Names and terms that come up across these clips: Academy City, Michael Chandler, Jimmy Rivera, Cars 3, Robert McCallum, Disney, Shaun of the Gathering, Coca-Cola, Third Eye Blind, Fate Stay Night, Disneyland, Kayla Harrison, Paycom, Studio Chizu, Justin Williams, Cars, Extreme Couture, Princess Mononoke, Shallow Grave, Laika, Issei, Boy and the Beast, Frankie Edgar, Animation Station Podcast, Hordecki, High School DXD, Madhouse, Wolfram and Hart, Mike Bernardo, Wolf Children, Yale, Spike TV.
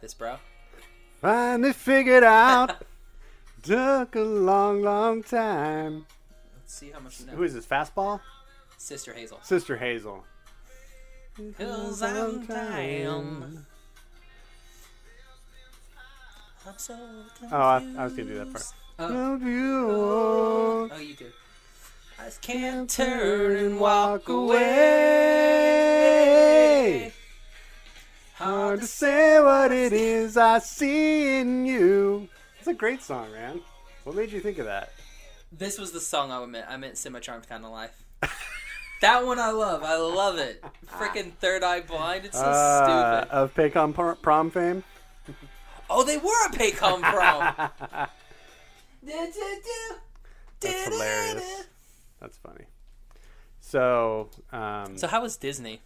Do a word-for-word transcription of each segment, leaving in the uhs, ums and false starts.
This, bro. Finally figured out. Took a long, long time. Let's see how much. You know. Who is this? Fastball? Sister Hazel. Sister Hazel. Cause I'm down. I'm so confused. Oh, I, I was gonna do that part. Oh, oh, oh you did. I just can't turn and walk away. Hard to say what it is I see in you. It's a great song, man. What made you think of that? This was the song I meant. I meant Sima Charmed Kind of Life. That one I love. I love it. Freaking Third Eye Blind. It's so uh, stupid. Of Paycom prom fame? Oh, they were a Paycom prom. That's hilarious. That's funny. So, um, so how was Disney?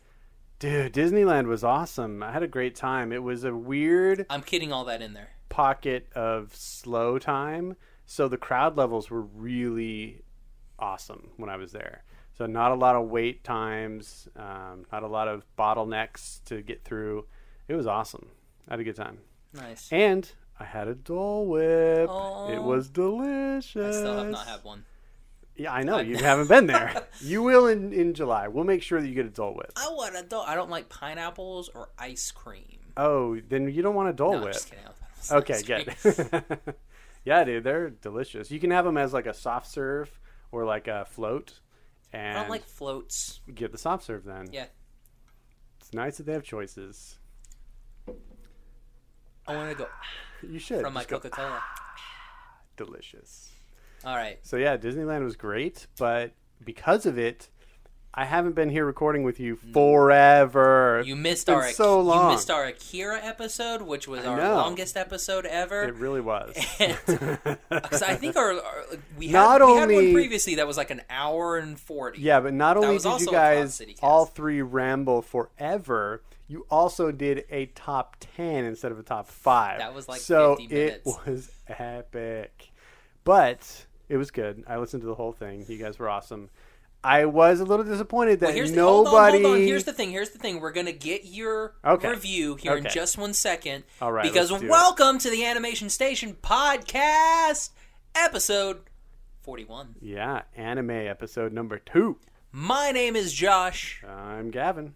Dude, Disneyland was awesome. I had a great time. It was a weird... I'm kidding all that in there. ...pocket of slow time. So the crowd levels were really awesome when I was there. So not a lot of wait times, um, not a lot of bottlenecks to get through. It was awesome. I had a good time. Nice. And I had a Dole Whip. Oh, it was delicious. I still have not had one. Yeah, I know. You haven't been there. You will in, in July. We'll make sure that you get a Dole Whip. I want a Dole. I don't like pineapples or ice cream. Oh, then you don't want a Dole no, Whip. I'm just kidding. Okay, good. Yeah, dude, they're delicious. You can have them as like a soft serve or like a float. And I don't like floats. Get the soft serve then. Yeah. It's nice that they have choices. I want to go. You should. From my like Coca-Cola. Ah, delicious. All right. So, yeah, Disneyland was great, but because of it, I haven't been here recording with you forever. You missed our so long. You missed our Akira episode, which was I our know. longest episode ever. It really was. Because I think our, our we, had, we only, had one previously that was like an hour and forty. Yeah, but not only did you guys all three ramble forever, you also did a top ten instead of a top five. That was like so fifty minutes. So it was epic. But it was good. I listened to the whole thing. You guys were awesome. I was a little disappointed that well, here's the, nobody... Hold on, hold on. Here's the thing. Here's the thing. We're going to get your okay. review here okay. in just one second. All right. Because welcome it. to the Animation Station Podcast, episode forty-one. Yeah. Anime episode number two. My name is Josh. I'm Gavin.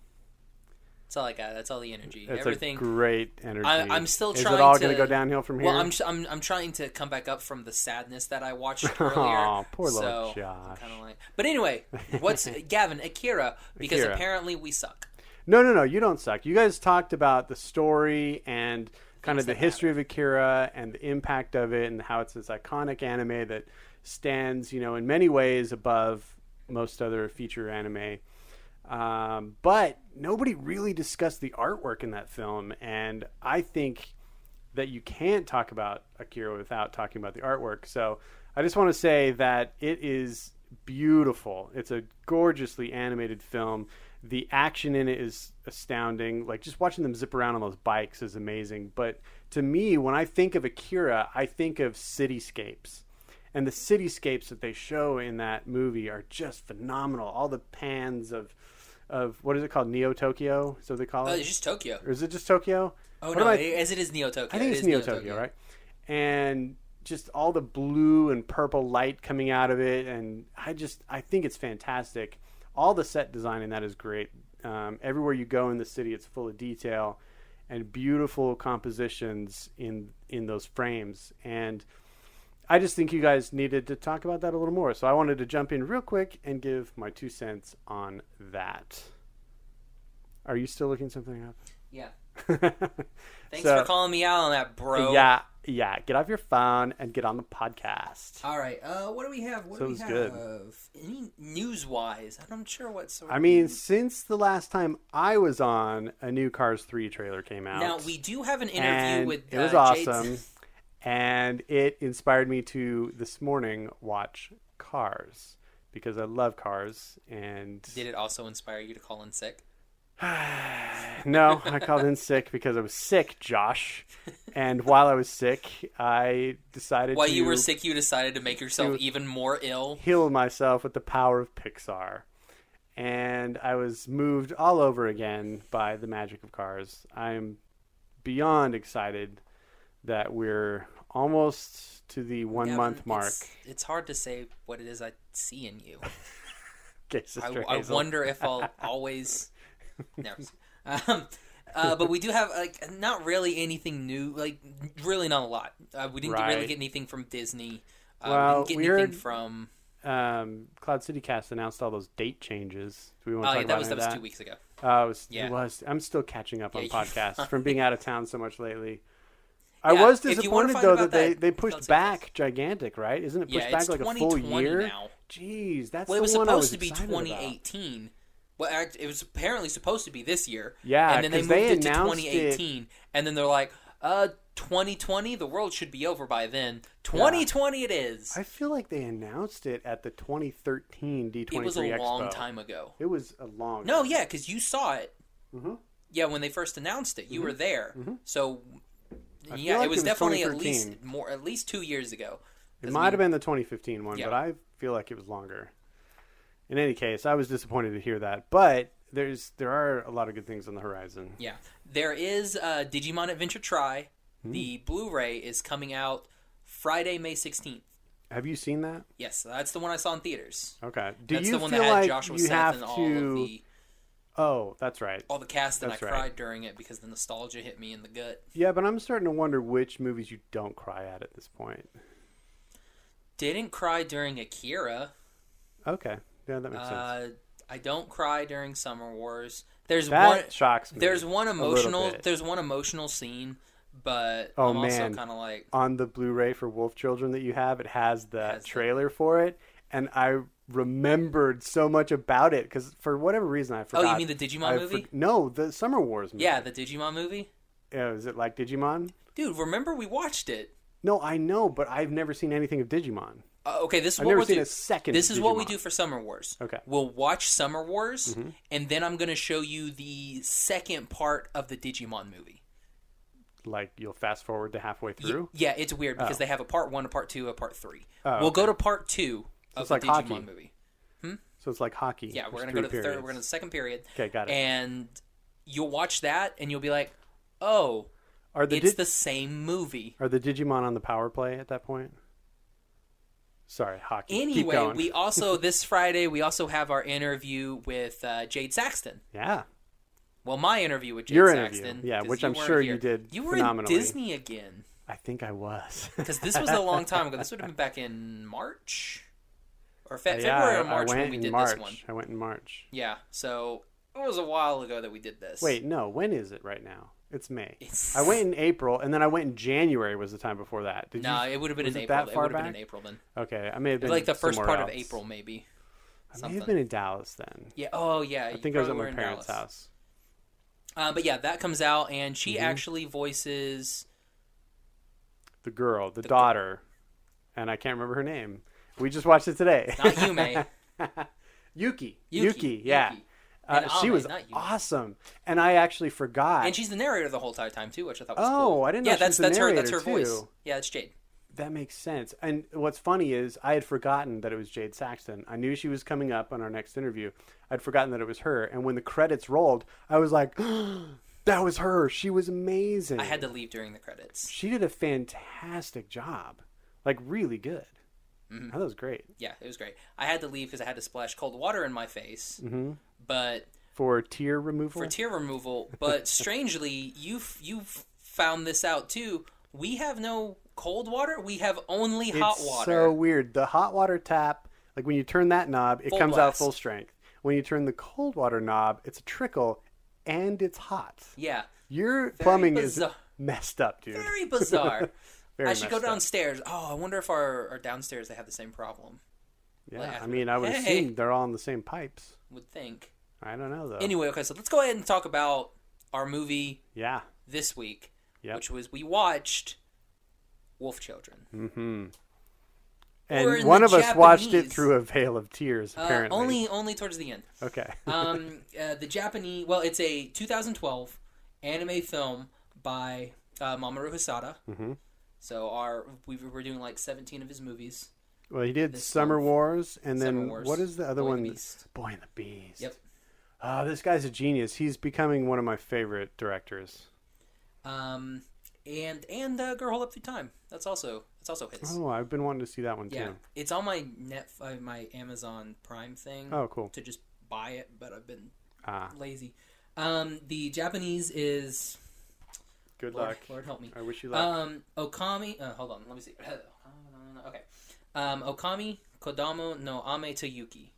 That's all I got. That's all the energy. It's Everything. A great energy. I, I'm still trying to... Is it all going to go downhill from here? Well, I'm, I'm I'm trying to come back up from the sadness that I watched earlier. Oh, poor so, little Josh. Like, but anyway, what's... Gavin, Akira, because Akira. Apparently we suck. No, no, no. You don't suck. You guys talked about the story and kind Things of the history matter. of Akira and the impact of it and how it's this iconic anime that stands, you know, in many ways above most other feature anime. Um, but nobody really discussed the artwork in that film, and I think that you can't talk about Akira without talking about the artwork. So I just want to say that it is beautiful. It's a gorgeously animated film. The action in it is astounding. Like, just watching them zip around on those bikes is amazing. But to me, when I think of Akira, I think of cityscapes. And the cityscapes that they show in that movie are just phenomenal. All the pans of, of what is it called? Neo Tokyo? So they call it? Oh, it's just Tokyo. Or is it just Tokyo? Oh, what no, I... as it is Neo Tokyo. I think it it's Neo, Neo Tokyo, Tokyo, right? And just all the blue and purple light coming out of it. And I just, I think it's fantastic. All the set design in that is great. Um, everywhere you go in the city, it's full of detail and beautiful compositions in, in those frames. And I just think you guys needed to talk about that a little more. So I wanted to jump in real quick and give my two cents on that. Are you still looking something up? Yeah. Thanks so, for calling me out on that, bro. Yeah, yeah. Get off your phone and get on the podcast. All right. Uh, what do we have? What so do we have? Good. Any news-wise? I'm sure what sort I of mean, news. Since the last time I was on, a new Cars three trailer came out. Now, we do have an interview with uh, It was awesome. Jade... And it inspired me to, this morning, watch Cars. Because I love Cars. And did it also inspire you to call in sick? No, I called in sick because I was sick, Josh. And while I was sick, I decided while to... While you were sick, you decided to make yourself to even more ill? Heal myself with the power of Pixar. And I was moved all over again by the magic of Cars. I'm beyond excited that we're almost to the one-month yeah, mark. It's, it's hard to say what it is I see in you. Okay, Sister I, I wonder if I'll always... No. Um, uh, but we do have like not really anything new, like really not a lot. Uh, we didn't right. really get anything from Disney. Um, well, didn't get we anything heard, from um, Cloud City Cast announced all those date changes. Do we want to oh, talk yeah, that about was that was that? two weeks ago. Uh, it was, yeah. it was. I'm still catching up yeah, on podcasts from being out of town so much lately. I yeah, was disappointed though that, that they, they pushed back gigantic, right? Isn't it pushed yeah, back like a full year? Now. Jeez, that's well, the one I was supposed to be twenty eighteen. About. Well, it was apparently supposed to be this year. Yeah, and then they moved they it to twenty eighteen, it. And then they're like, "Uh, twenty twenty, the world should be over by then." twenty twenty, yeah. It is. I feel like they announced it at the twenty thirteen D twenty-three Expo. It was a Expo. long time ago. It was a long. No, time. yeah, because you saw it. Mm-hmm. Yeah, when they first announced it, you mm-hmm. were there. Mm-hmm. So, I yeah, like it was, it was definitely at least more, at least two years ago. It might we, have been the twenty fifteen one, yeah. but I feel like it was longer. In any case, I was disappointed to hear that, but there's there are a lot of good things on the horizon. Yeah, there is uh, Digimon Adventure Tri. Hmm. The Blu-ray is coming out Friday, May sixteenth. Have you seen that? Yes, that's the one I saw in theaters. Okay, do that's you the one feel that had like Joshua you Seth have and all to? Of the, oh, that's right. All the cast, and I right. cried during it because the nostalgia hit me in the gut. Yeah, but I'm starting to wonder which movies you don't cry at at this point. Didn't cry during Akira. Okay. Yeah, that makes uh, sense. I don't cry during Summer Wars. There's that one shocks me. There's one emotional. There's one emotional scene, but oh, I'm man. also kind of like on the Blu-ray for Wolf Children that you have. It has the it has trailer that. for it, and I remembered so much about it because for whatever reason I forgot. Oh, you mean the Digimon I movie? For, no, the Summer Wars movie. Yeah, the Digimon movie. Yeah, is it like Digimon? Dude, remember we watched it. No, I know, but I've never seen anything of Digimon. Uh, okay, this is I've what we'll do. A second this is Digimon. What we do for Summer Wars. Okay, we'll watch Summer Wars, mm-hmm. and then I'm going to show you the second part of the Digimon movie. Like you'll fast forward to halfway through. Yeah, yeah it's weird because oh. they have a part one, a part two, a part three. Oh, okay. We'll go to part two of so the like Digimon hockey. movie. Hmm? So it's like hockey. Yeah, There's we're going to go to periods. the third. We're going to the second period. Okay, got it. And you'll watch that, and you'll be like, "Oh, are the it's Dig- the same movie." Are the Digimon on the power play at that point? Sorry, hockey. Anyway, we also, this Friday, we also have our interview with uh, Jade Saxton. Yeah. Well, my interview with Jade Your Saxton. Interview. Yeah, which I'm sure here. you did You were in Disney again. I think I was. Because this was a long time ago. This would have been back in March? Or fe- yeah, February or March when we did March. this one. I went in March. Yeah, so it was a while ago that we did this. Wait, no, when is it right now? It's May. It's... I went in April, and then I went in January was the time before that. Did no, you, it would have been in it April. It would have been in April then. Okay, I may have been like the first part else. of April, maybe. I Something. may have been in Dallas then. Yeah. Oh, yeah. I think I was at my parents' Dallas. house. Uh, but yeah, that comes out, and she mm-hmm. actually voices the girl, the, the daughter, girl. and I can't remember her name. We just watched it today. Not Yume. Yuki. Yuki. Yuki. Yeah. Yuki. Uh, she Ame, was awesome, and I actually forgot. And she's the narrator the whole time too, which I thought was oh, cool. Oh, I didn't know yeah, she that's, was the that's narrator her, that's her too. voice. Yeah, that's Jade. That makes sense. And what's funny is I had forgotten that it was Jade Saxton. I knew she was coming up on our next interview. I'd forgotten that it was her, and when the credits rolled, I was like, that was her. She was amazing. I had to leave during the credits. She did a fantastic job. like really good. Mm-hmm. Oh, that was great. Yeah, it was great. I had to leave because I had to splash cold water in my face, mm-hmm. but for tear removal. For tear removal, but strangely, you've you've found this out too. We have no cold water. We have only it's hot water. It's so weird. The hot water tap, like when you turn that knob, it full comes blast. out full strength. When you turn the cold water knob, it's a trickle and it's hot. Yeah, your Very plumbing bizarre. is messed up, dude. Very bizarre. Very I should go downstairs. Up. Oh, I wonder if our, our downstairs they have the same problem. Yeah, like, I mean, I would hey, assume they're all on the same pipes. Would think. I don't know, though. Anyway, okay, so let's go ahead and talk about our movie yeah. this week, yep. which was we watched Wolf Children. Mm-hmm. And one of us Japanese. watched it through a veil of tears, apparently. Uh, only only towards the end. Okay. um, uh, the Japanese... Well, it's a two thousand twelve anime film by uh, Mamoru Hosoda. Mm-hmm. So our we were doing like seventeen of his movies. Well, he did Summer month. Wars, and then Wars, what is the other Boy one? And the Boy and the Beast. Yep. Oh, this guy's a genius. He's becoming one of my favorite directors. Um, and and uh, Girl Hold Up Through Time. That's also that's also his. Oh, I've been wanting to see that one yeah. too. It's on my net, uh, my Amazon Prime thing. Oh, cool. To just buy it, but I've been ah. lazy. Um, the Japanese is. Good Lord, luck. Lord help me. I wish you luck. Um, Okami. Uh, hold on. Let me see. Okay. Um, Okami Kodomo no Ame to Yuki.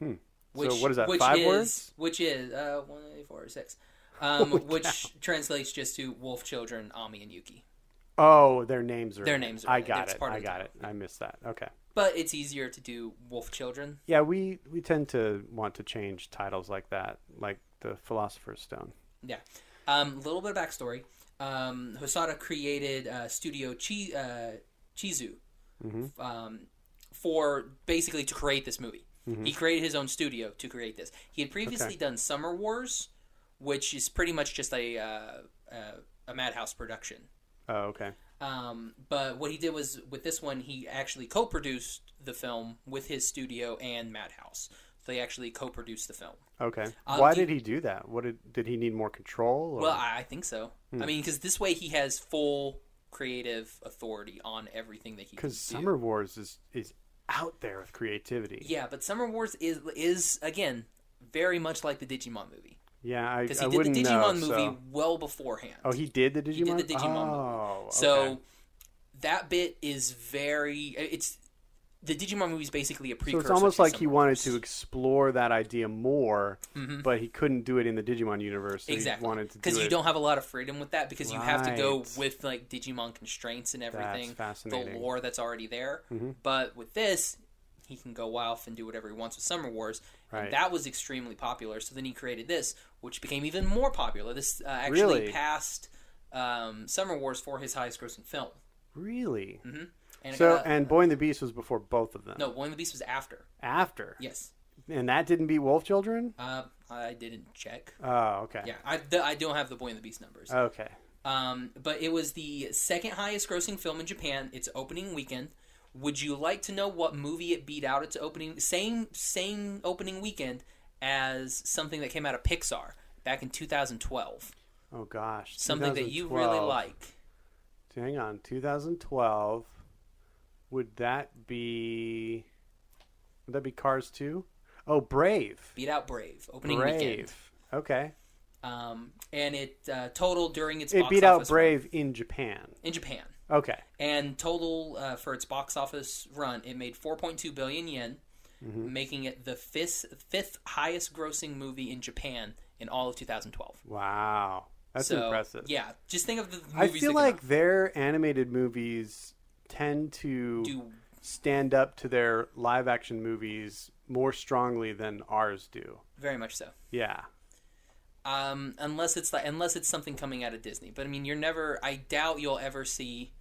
Hmm. Which, so what is that? Which five is, words? Which is uh, one, eight, four, six. Um, Holy which cow. translates just to Wolf Children, Ami and Yuki. Oh, their names are. Their names are. I right. got That's it. I got it. I missed that. Okay. But it's easier to do Wolf Children. Yeah, we we tend to want to change titles like that, like the Philosopher's Stone. Yeah. A um, little bit of backstory. Um, Hosoda created uh, Studio Chi- uh, Chizu mm-hmm. um, for basically to create this movie. Mm-hmm. He created his own studio to create this. He had previously okay. done Summer Wars, which is pretty much just a uh, a, a Madhouse production. Oh, okay. Um, but what he did was with this one, he actually co-produced the film with his studio and Madhouse. They actually co-produced the film. Okay. Um, Why did he do that? What did did he need more control? Or? Well, I think so. Hmm. I mean, because this way he has full creative authority on everything that he. Because Summer Wars is is out there with creativity. Yeah, but Summer Wars is is again very much like the Digimon movie. Yeah, I because he I did the Digimon know, movie so... well beforehand. Oh, he did the Digimon. He did the Digimon oh, movie. So okay. that bit is very it's. The Digimon movie is basically a precursor. So it's almost like he wanted to explore that idea more, mm-hmm. but he couldn't do it in the Digimon universe. So exactly, because you it. don't have a lot of freedom with that because right. you have to go with like Digimon constraints and everything, that's fascinating. The lore that's already there. Mm-hmm. But with this, he can go off and do whatever he wants with Summer Wars, right. and that was extremely popular. So then he created this, which became even more popular. This uh, actually really? passed um, Summer Wars for his highest-grossing film. Really. Mm-hmm. And so, got, and Boy and the Beast was before both of them. No, Boy and the Beast was after. After? Yes. And that didn't beat Wolf Children? Uh, I didn't check. Oh, okay. Yeah, I, the, I don't have the Boy and the Beast numbers. Okay. Um, but it was the second highest grossing film in Japan. Its opening weekend. Would you like to know what movie it beat out its opening? Same, same opening weekend as something that came out of Pixar back in two thousand twelve. Oh, gosh. Something that you really like. Hang on. two thousand twelve... Would that be? Would that be Cars two? Oh, Brave beat out Brave opening Brave. weekend. Okay. Um, and it uh, total during its it box beat out office Brave run, in Japan. In Japan. Okay. And total uh, for its box office run, it made four point two billion yen, mm-hmm. making it the fifth fifth highest grossing movie in Japan in all of two thousand twelve. Wow, that's so, impressive. Yeah, just think of the. movies I feel that like out. Their animated movies. Tend to do, stand up to their live action movies more strongly than ours do. Very much so. Yeah. Um, unless it's like, unless it's something coming out of Disney, but I mean, you're never. I doubt you'll ever see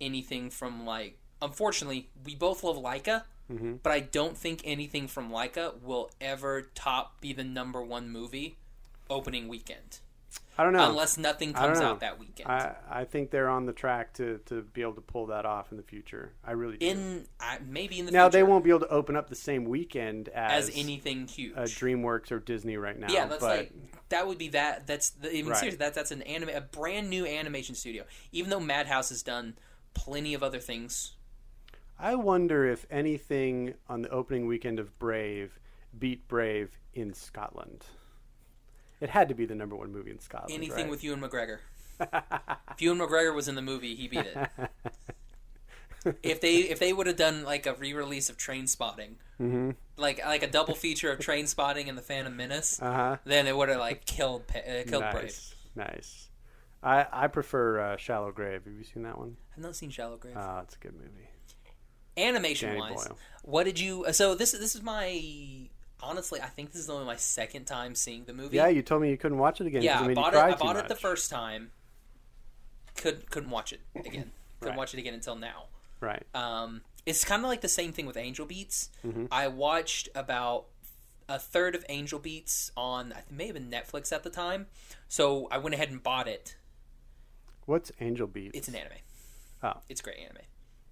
anything from like. Unfortunately, we both love Laika, mm-hmm. but I don't think anything from Laika will ever top be the number one movie opening weekend. I don't know. Unless nothing comes out that weekend. I, I think they're on the track to, to be able to pull that off in the future. I really do. In, I, maybe in the future. Now, they won't be able to open up the same weekend as, as anything huge. Uh, DreamWorks or Disney right now. Yeah, that's but, like, that would be that. That's the, I mean, right. seriously, that, that's an anime, a brand new animation studio. Even though Madhouse has done plenty of other things. I wonder if anything on the opening weekend of Brave beat Brave in Scotland. It had to be the number one movie in Scotland. Anything right? with Ewan McGregor. If Ewan McGregor was in the movie, he beat it. If they if they would have done like a re-release of Trainspotting, mm-hmm. like like a double feature of Trainspotting and The Phantom Menace, uh-huh. then it would have like killed uh, killed nice. Brave. Nice. I I prefer uh, Shallow Grave. Have you seen that one? I've not seen Shallow Grave. Oh, it's a good movie. Animation wise, what did you? So this this is my. Honestly, I think this is only my second time seeing the movie. Yeah, you told me you couldn't watch it again. Yeah, I, I bought it. I bought much. it the first time. Could couldn't watch it again. Couldn't right. watch it again until now. Right. Um, it's kind of like the same thing with Angel Beats. Mm-hmm. I watched about a third of Angel Beats on I think it may have been Netflix at the time, so I went ahead and bought it. What's Angel Beats? It's an anime. Oh, it's great anime.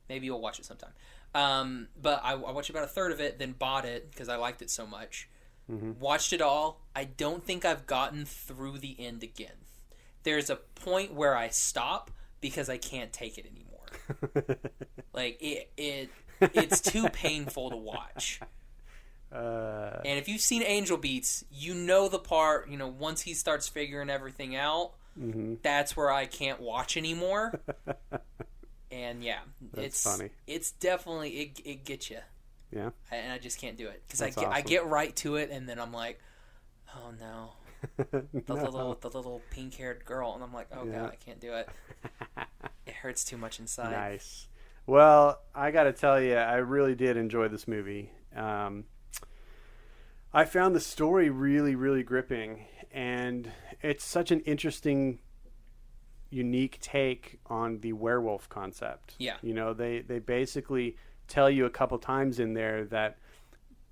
Maybe you'll watch it sometime. Um, but I, I watched about a third of it, then bought it because I liked it so much. Mm-hmm. Watched it all. I don't think I've gotten through the end again. There's a point where I stop because I can't take it anymore. Like it, it, it's too painful to watch. Uh... And if you've seen Angel Beats, you know the part. You know once he starts figuring everything out, mm-hmm. that's where I can't watch anymore. And yeah, That's it's funny. It's definitely it. It gets you. Yeah. And I just can't do it because I get awesome. I get right to it, and then I'm like, oh no, the no. little the little pink haired girl, and I'm like, oh yeah. god, I can't do it. It hurts too much inside. Nice. Well, I gotta tell you, I really did enjoy this movie. Um, I found the story really, really gripping, and it's such an interesting. unique take on the werewolf concept. Yeah. You know, they, they basically tell you a couple times in there that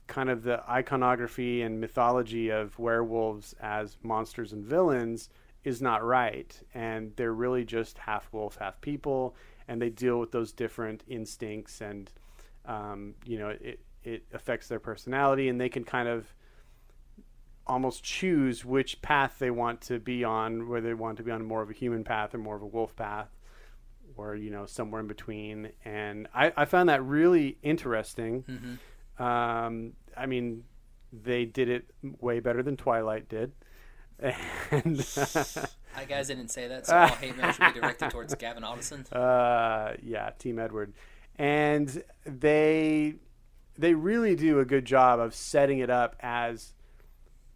kind of the iconography and mythology of werewolves as monsters and villains is not right. And they're really just half wolf, half people. And they deal with those different instincts and, um, you know, it, it affects their personality, and they can kind of almost choose which path they want to be on, whether they want to be on more of a human path or more of a wolf path, or, you know, somewhere in between. And I, I found that really interesting. Mm-hmm. Um, I mean, they did it way better than Twilight did. And, uh, I guys didn't say that, so all hate mail should be directed towards Gavin Otteson. Uh, yeah, Team Edward. And they they really do a good job of setting it up as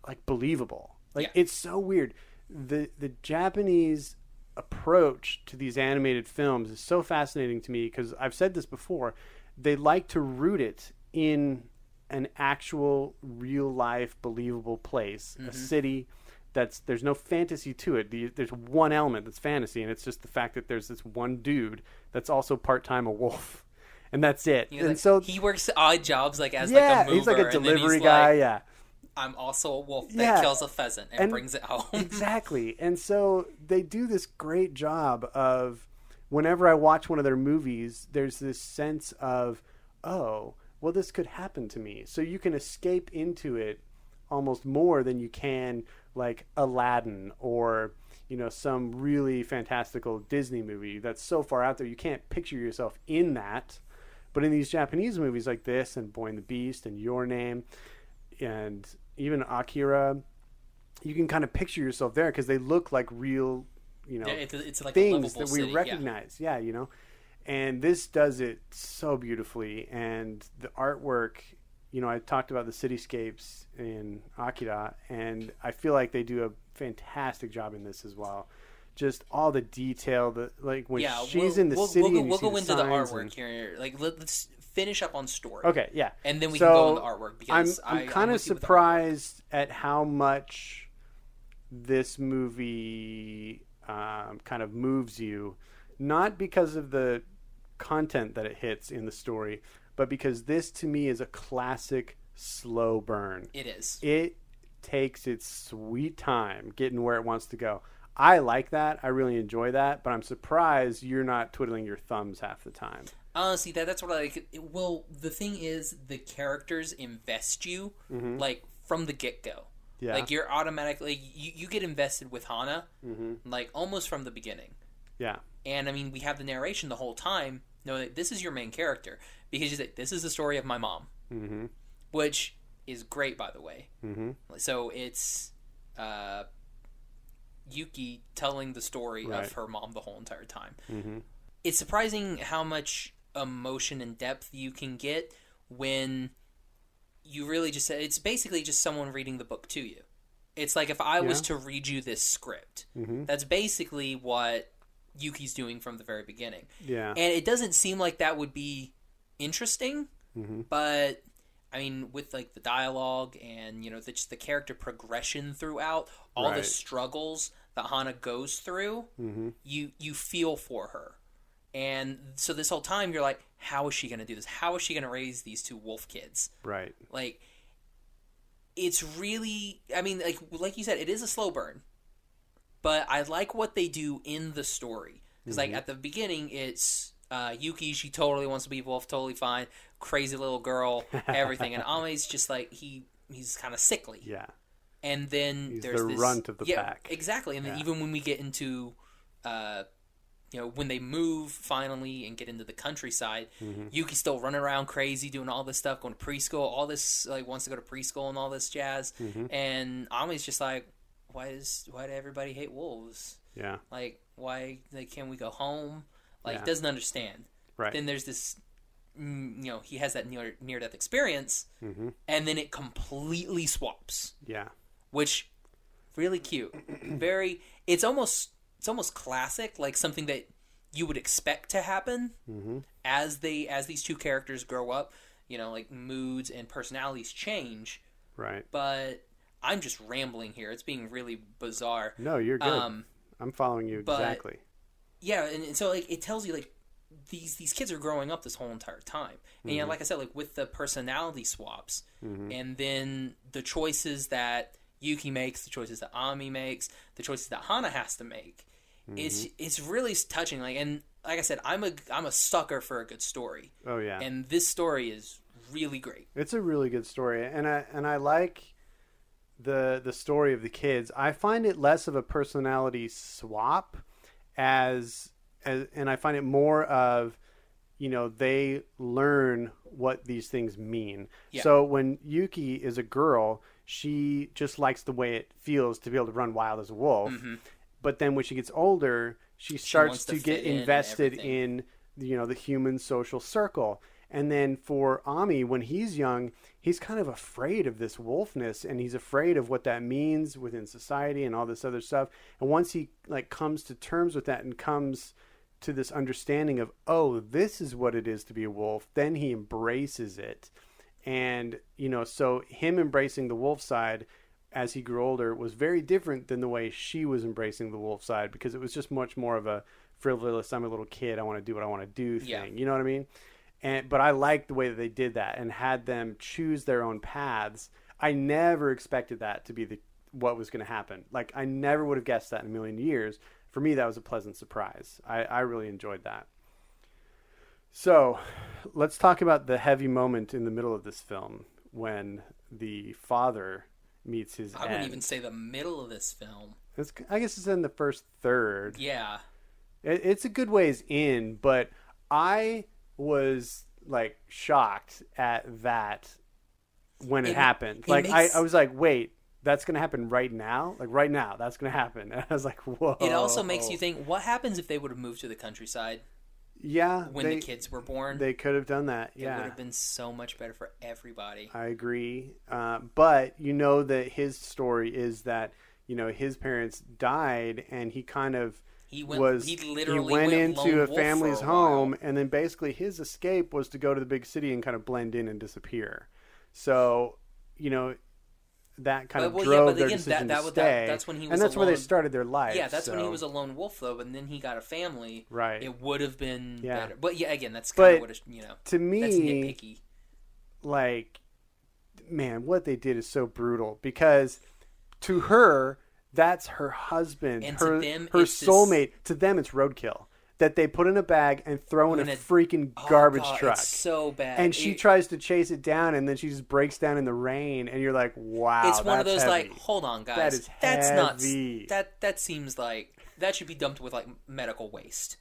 like believable. Like yeah. It's so weird. The the Japanese approach to these animated films is so fascinating to me because I've said this before. They like to root it in an actual real life believable place, mm-hmm. a city that's there's no fantasy to it. The, there's one element that's fantasy, and it's just the fact that there's this one dude that's also part-time a wolf. And that's it. And like, so he works odd jobs like as yeah, like a mover, he's like a delivery guy, like, yeah. I'm also a wolf that yeah. kills a pheasant and, and brings it home. Exactly. And so they do this great job of whenever I watch one of their movies, there's this sense of, oh, well, this could happen to me. So you can escape into it almost more than you can like Aladdin or, you know, some really fantastical Disney movie that's so far out there. You can't picture yourself in that. But in these Japanese movies like this and Boy and the Beast and Your Name and even Akira, you can kind of picture yourself there because they look like real, you know, it's, it's like things that we city, recognize. Yeah. yeah, you know, and this does it so beautifully. And the artwork, you know, I talked about the cityscapes in Akira, and I feel like they do a fantastic job in this as well. Just all the detail, the like when yeah, she's we'll, in the we'll, city. We'll go, and we'll go into the artwork and, here. Like let's. Finish up on story. Okay, yeah. And then we so can go on the artwork. Because I'm, I'm kind of surprised at how much this movie um, kind of moves you. Not because of the content that it hits in the story, but because this, to me, is a classic slow burn. It is. It takes its sweet time getting where it wants to go. I like that. I really enjoy that. But I'm surprised you're not twiddling your thumbs half the time. Honestly, that that's what I like. Well, the thing is, the characters invest you mm-hmm. like from the get go. Yeah, like you're automatically you, you get invested with Hana mm-hmm. like almost from the beginning. Yeah. And I mean, we have the narration the whole time. No, like, this is your main character, because you say, this is the story of my mom, mm-hmm. which is great, by the way. Mm-hmm. So it's uh, Yuki telling the story right. of her mom the whole entire time. Mm-hmm. It's surprising how much emotion and depth you can get when you really just, it's basically just someone reading the book to you. It's like if I yeah. was to read you this script, mm-hmm. that's basically what Yuki's doing from the very beginning. Yeah. And it doesn't seem like that would be interesting, mm-hmm. but I mean, with like the dialogue and, you know, the, just the character progression throughout, all right. the struggles that Hana goes through, mm-hmm. you, you feel for her. And so this whole time you're like, how is she going to do this? How is she going to raise these two wolf kids? Right. Like, it's really, I mean, like, like you said, it is a slow burn. But I like what they do in the story. Because, mm-hmm. like, at the beginning, it's uh, Yuki. She totally wants to be wolf, totally fine. Crazy little girl, everything. And Ame's just, like, he he's kind of sickly. Yeah. And then he's there's the this... runt of the yeah, pack. Exactly. And yeah. then even when we get into, uh, you know, when they move, finally, and get into the countryside, mm-hmm. Yuki's still running around crazy, doing all this stuff, going to preschool, all this, like, wants to go to preschool and all this jazz. Mm-hmm. And Ame's just like... Why does why do everybody hate wolves? Yeah. Like, why like can we go home? Like, yeah. doesn't understand. Right. Then there's this, you know, he has that near near death experience, mm-hmm. and then it completely swaps. Yeah. Which, really cute. Very. It's almost it's almost classic, like something that you would expect to happen mm-hmm. as they as these two characters grow up. You know, like moods and personalities change. Right. But. I'm just rambling here. It's being really bizarre. No, you're good. Um, I'm following you exactly. But, yeah, and, and so like it tells you like these these kids are growing up this whole entire time, and mm-hmm. yeah, like I said, like with the personality swaps, mm-hmm. and then the choices that Yuki makes, the choices that Ami makes, the choices that Hana has to make. Mm-hmm. It's it's really touching. Like and like I said, I'm a I'm a sucker for a good story. Oh yeah, and this story is really great. It's a really good story, and I and I like. the the story of the kids. I find it less of a personality swap as, as and I find it more of, you know, they learn what these things mean. Yeah. So when Yuki is a girl, she just likes the way it feels to be able to run wild as a wolf. Mm-hmm. But then when she gets older, she starts she to, to get invested in, in, you know, the human social circle. And then for Ami, when he's young, he's kind of afraid of this wolfness, and he's afraid of what that means within society and all this other stuff. And once he like comes to terms with that and comes to this understanding of, oh, this is what it is to be a wolf, then he embraces it. And, you know, so him embracing the wolf side as he grew older was very different than the way she was embracing the wolf side, because it was just much more of a frivolous, I'm a little kid, I want to do what I want to do thing. Yeah. You know what I mean? And, but I liked the way that they did that and had them choose their own paths. I never expected that to be the what was going to happen. Like, I never would have guessed that in a million years. For me, that was a pleasant surprise. I, I really enjoyed that. So let's talk about the heavy moment in the middle of this film when the father meets his I wouldn't end. even say the middle of this film. It's, I guess it's in the first third. Yeah. It, it's a good ways in, but I... was like shocked at that when it, it happened. It like makes, I, I was like, wait, that's going to happen right now. Like right now, that's going to happen. And I was like, whoa. It also makes you think, what happens if they would have moved to the countryside? Yeah. When they, the kids were born, they could have done that. Yeah. It would have been so much better for everybody. I agree. Uh, but you know that his story is that, you know, his parents died and he kind of, He went, was, he literally he went, went into a family's home, and then basically his escape was to go to the big city and kind of blend in and disappear. So, you know, that kind but, of well, drove yeah, but their again, decision that, that, to stay. That, that's when he was and that's alone. Where they started their life. Yeah, that's so. When he was a lone wolf, though, and then he got a family. Right. It would have been yeah. better. But, yeah, again, that's kind but of what, you know, to me, that's nitpicky. Like, man, what they did is so brutal, because to her... That's her husband, and her, to them, her soulmate. This... To them, it's roadkill that they put in a bag and throw in, in a, a freaking oh garbage God, truck. It's so bad. And she it... tries to chase it down, and then she just breaks down in the rain. And you're like, wow, it's one that's of those heavy. Like, hold on, guys, that is that's heavy. Not that that seems like that should be dumped with like medical waste.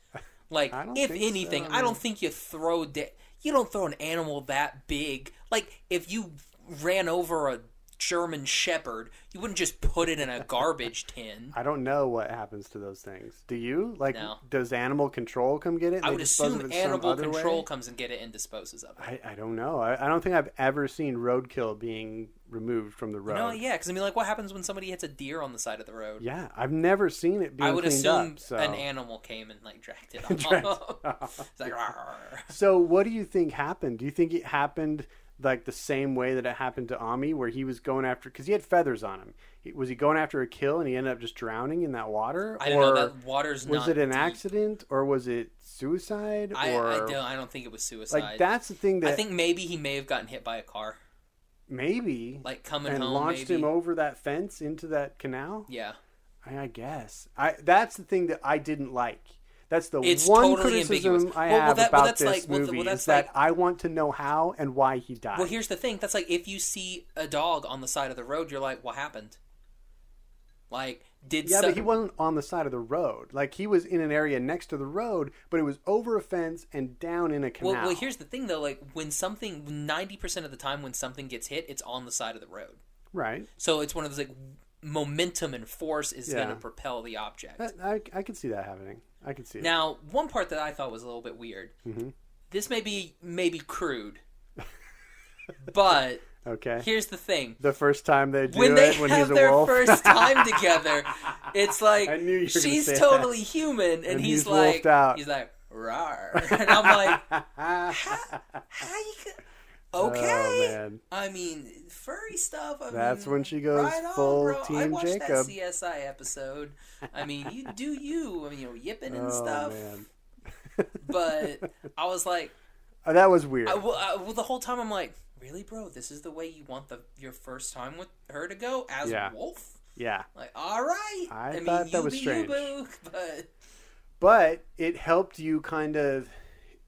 Like, if anything, so, I don't think you throw de- you don't throw an animal that big. Like, if you ran over a German Shepherd, you wouldn't just put it in a garbage tin. I don't know what happens to those things. Do you? Like, no. Does animal control come get it? I would assume animal control way? comes and get it and disposes of it. I, I don't know. I, I don't think I've ever seen roadkill being removed from the road. No, yeah, because I mean, like, what happens when somebody hits a deer on the side of the road? Yeah, I've never seen it being I would assume up, so. an animal came and like dragged it off. dragged off. It's like, so what do you think happened? Do you think it happened like the same way that it happened to Ami, where he was going after, because he had feathers on him, he, was he going after a kill and he ended up just drowning in that water? I don't or know that water's was not it an deep. accident or was it suicide? I, or I don't, I don't think it was suicide. Like, that's the thing that I think maybe he may have gotten hit by a car, maybe like coming and home, launched maybe. him over that fence into that canal. Yeah, I, I guess I that's the thing that I didn't like. That's the it's one totally criticism ambiguous. I well, have well, that, about well, that's this like, movie well, well, that's is like, that I want to know how and why he died. Well, here's the thing. That's like, if you see a dog on the side of the road, you're like, what happened? Like, did Yeah, some... but he wasn't on the side of the road. Like, he was in an area next to the road, but it was over a fence and down in a canal. Well, well here's the thing, though. Like, when something, ninety percent of the time when something gets hit, it's on the side of the road. Right. So it's one of those, like, momentum and force is yeah. going to propel the object. I, I, I could see that happening. I can see it. Now, one part that I thought was a little bit weird. Mm-hmm. This may be maybe crude, but okay. Here's the thing: the first time they do when it, they when have he's a their wolf. first time together, it's like I knew you were she's totally that. human, and, and he's, he's like, out. he's like, rawr, and I'm like, how, how you? Go- Okay, oh, man. I mean, furry stuff. I That's mean, when she goes right full on, bro. Team Jacob. I watched Jacob. that C S I episode. I mean, you do you. I mean, you know, yipping and oh, stuff. Man. But I was like, oh, that was weird. I, well, I, well, the whole time I'm like, really, bro? This is the way you want the your first time with her to go as yeah. Wolf? Yeah. Like, all right. I, I mean, thought that was strange. You, but... but it helped you kind of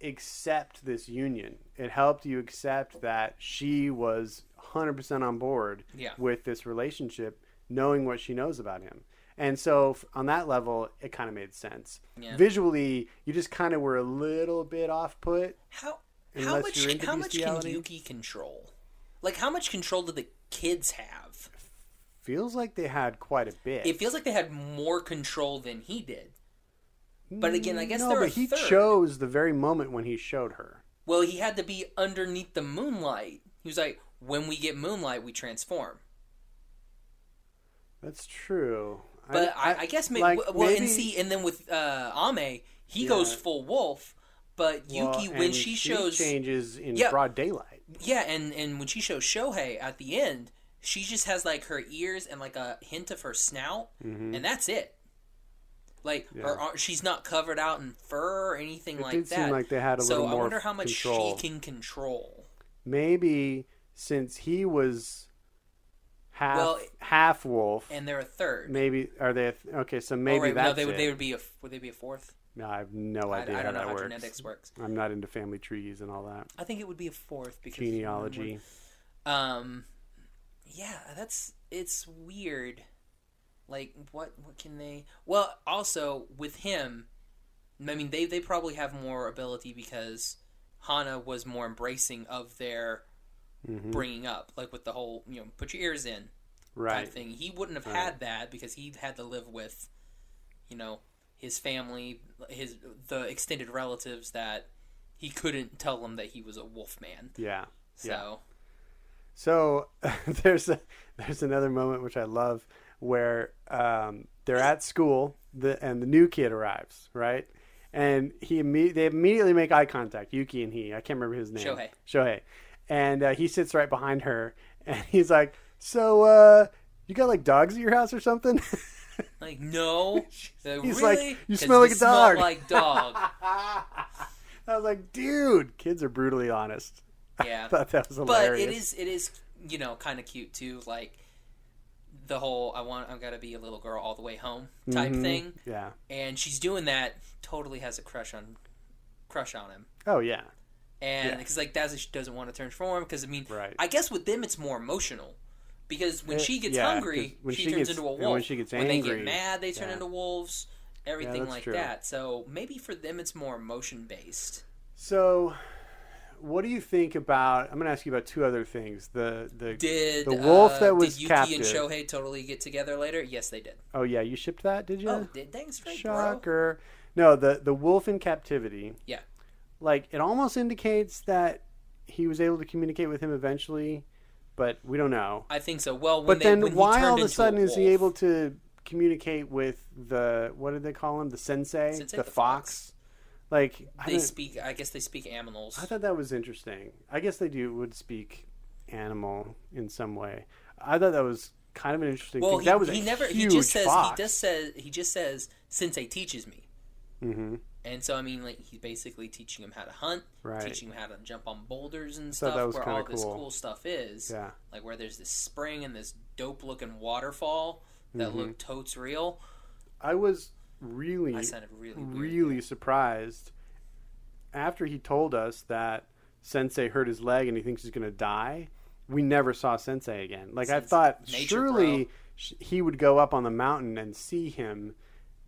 accept this union. It helped you accept that she was one hundred percent on board yeah. with this relationship, knowing what she knows about him. And so on that level, it kind of made sense. Yeah. Visually, you just kind of were a little bit off put. How how much how much can Yuki control? Like, how much control do the kids have? Feels like they had quite a bit. It feels like they had more control than he did. But again, I guess no, they're but a he third. chose the very moment when he showed her. Well, he had to be underneath the moonlight. He was like, when we get moonlight, we transform. That's true. But I, I, I guess maybe, like well, maybe... and see, and then with uh, Ame, he yeah. goes full wolf, but well, Yuki, when she, she shows... changes in yeah, broad daylight. Yeah, and, and when she shows Shohei at the end, she just has like her ears and like a hint of her snout, mm-hmm. and that's it. Like, yeah. her, she's not covered out in fur or anything it like did that. It seem like they had a so little more So I wonder how much control. she can control. Maybe since he was half well, half wolf, and they're a third. Maybe are they? A th- okay, so maybe oh, right. that's no, they would. It. They would be a. Would they be a fourth? No, I have no idea. I, I don't how know that how works. genetics works. I'm not into family trees and all that. I think it would be a fourth because genealogy. Um, yeah, that's it's weird. Like, what, what can they... Well, also, with him, I mean, they, they probably have more ability because Hana was more embracing of their mm-hmm. bringing up. Like, with the whole, you know, put your ears in right. kind of thing. He wouldn't have right. had that because he had to live with, you know, his family, his the extended relatives that he couldn't tell them that he was a wolf man. Yeah. So, yeah. so there's, a, there's another moment which I love... where um, they're at school the, and the new kid arrives, right? And he imme- they immediately make eye contact, Yuki and he. I can't remember his name. Shohei. Shohei. And uh, he sits right behind her, and he's like, so uh, you got, like, dogs at your house or something? Like, no. Like, he's really? like, you smell like a dog. Smell like dog. I was like, dude, kids are brutally honest. Yeah. I thought that was hilarious. But it is, it is, you know, kind of cute, too, like... the whole I want I've got to be a little girl all the way home type mm-hmm. thing. Yeah. And she's doing that, totally has a crush on crush on him. Oh yeah. And because yeah. like that's she doesn't want to transform because I mean right. I guess with them it's more emotional because when it, she gets yeah, hungry when she, she turns gets, into a wolf. When she gets angry, when they get mad they turn yeah. into wolves. everything yeah, like true. that. So maybe for them it's more emotion based. So what do you think about, I'm going to ask you about two other things. The the did, the wolf uh, that was did Yuki captive. Did Yuki and Shohei totally get together later? Yes, they did. Oh, yeah. You shipped that, did you? Oh, did thanks for Shocker. Bro. No, the, the wolf in captivity. Yeah. Like, it almost indicates that he was able to communicate with him eventually, but we don't know. I think so. Well, when But they, then when why he all of a sudden a is he able to communicate with the, what did they call him? The sensei? sensei the, the fox? fox. Like I they speak, I guess they speak animals. I thought that was interesting. I guess they do would speak animal in some way. I thought that was kind of an interesting well, thing. He, that was he a never. Huge he just says fox. he does says he just says sensei teaches me, mm-hmm. and so I mean like he's basically teaching him how to hunt, right. teaching him how to jump on boulders and I stuff. That was where all cool. this cool stuff is, yeah. Like where there's this spring and this dope looking waterfall that mm-hmm. looked totes real. I was. Really, I sounded really, really weird. surprised after he told us that Sensei hurt his leg and he thinks he's going to die. We never saw Sensei again. Like Sense, I thought, nature, surely bro. he would go up on the mountain and see him,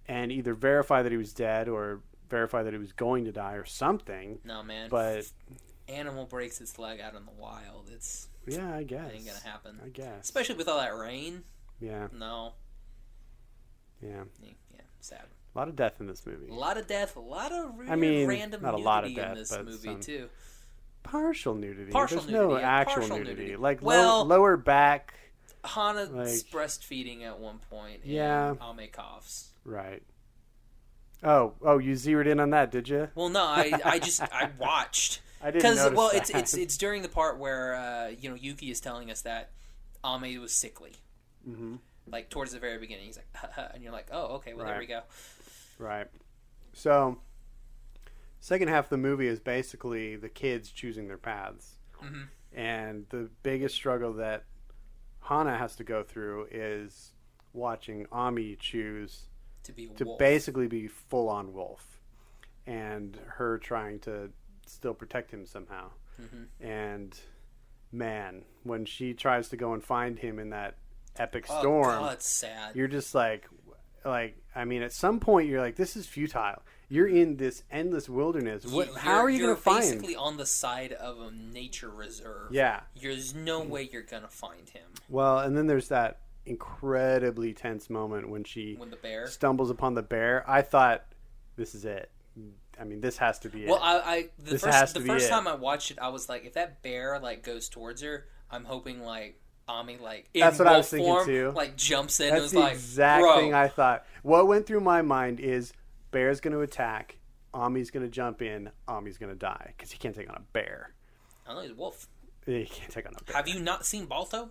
and either verify that he was dead or verify that he was going to die or something. No man, but animal breaks its leg out in the wild. It's yeah, I guess it ain't gonna happen. I guess, especially with all that rain. Yeah. No. Yeah. yeah. Sad. A lot of death in this movie. A lot of death. A lot of really I mean, random not a lot of death, in this movie too. Partial nudity. Partial There's nudity. No yeah, actual nudity. nudity. Like well, low, lower back. Hana's like, breastfeeding at one point. And yeah. Ame coughs. Right. Oh, oh, you zeroed in on that, did you? Well, no, I, I just I watched. I didn't notice well, that. it's it's it's during the part where uh, you know Yuki is telling us that Ame was sickly. Mm-hmm. Like towards the very beginning, he's like, ha, ha, and you're like, oh, okay, well, right. there we go. Right. So, second half of the movie is basically the kids choosing their paths. Mm-hmm. And the biggest struggle that Hana has to go through is watching Ami choose to be to wolf. basically be full-on wolf. And her trying to still protect him somehow. Mm-hmm. And, man, when she tries to go and find him in that epic storm. Oh, God, sad. You're just like, like I mean, at some point you're like, this is futile. You're in this endless wilderness. What? You're, how are you going to find? You're basically on the side of a nature reserve. Yeah. There's no way you're going to find him. Well, and then there's that incredibly tense moment when she when the bear stumbles upon the bear. I thought, this is it. I mean, this has to be well, it. Well, I, I the this first has the to first be time it. I watched it, I was like, if that bear like goes towards her, I'm hoping like. Ami, like, in That's what I was thinking form, too. Like, jumps in That's and was the like, exact Bro. thing I thought. What went through my mind is bear's going to attack, Ami's going to jump in, Ami's going to die because he can't take on a bear. I know he's a wolf. He can't take on a bear. Have you not seen Balto?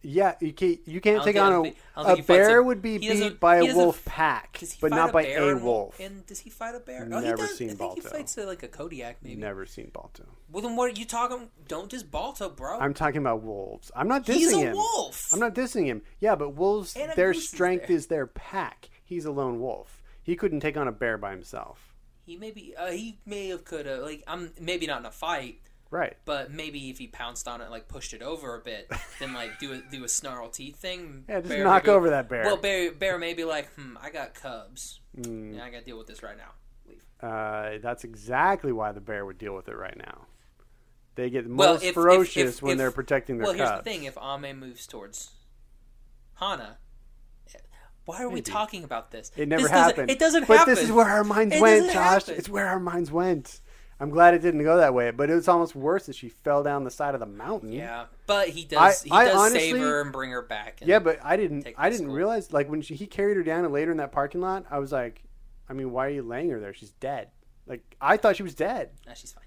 Yeah, you can't, you can't take on a... A bear a, would be beat by a wolf pack, but not a by a wolf. And, and does he fight a bear? No, Never he seen I Balto. I think he fights a, like a Kodiak, maybe. Never seen Balto. Well, then what are you talking... Don't diss Balto, bro. I'm talking about wolves. I'm not dissing him. He's a him. wolf. I'm not dissing him. Yeah, but wolves, and their strength is, is their pack. He's a lone wolf. He couldn't take on a bear by himself. He maybe... Uh, he may have could have... Like, I'm maybe not in a fight... Right. But maybe if he pounced on it, like pushed it over a bit, then like do a, do a snarl teeth thing. Yeah, just bear knock maybe, over that bear. Well, bear, bear may be like, hmm, I got cubs. Mm. And I got to deal with this right now. Leave. Uh, that's exactly why the bear would deal with it right now. They get well, most if, ferocious if, if, when if, they're protecting their well, cubs. Well, here's the thing. If Ame moves towards Hana... Why are we Maybe. talking about this? It never this happened. Doesn't, it doesn't but happen. But this is where our minds it went, Josh. Happen. It's where our minds went. I'm glad it didn't go that way, but it was almost worse that she fell down the side of the mountain. Yeah, but he does. I, he does honestly, save her and bring her back. And yeah, but I didn't. I didn't school. realize like when she, he carried her down and laid her in that parking lot. I was like, I mean, why are you laying her there? She's dead. Like I thought she was dead. No, she's fine.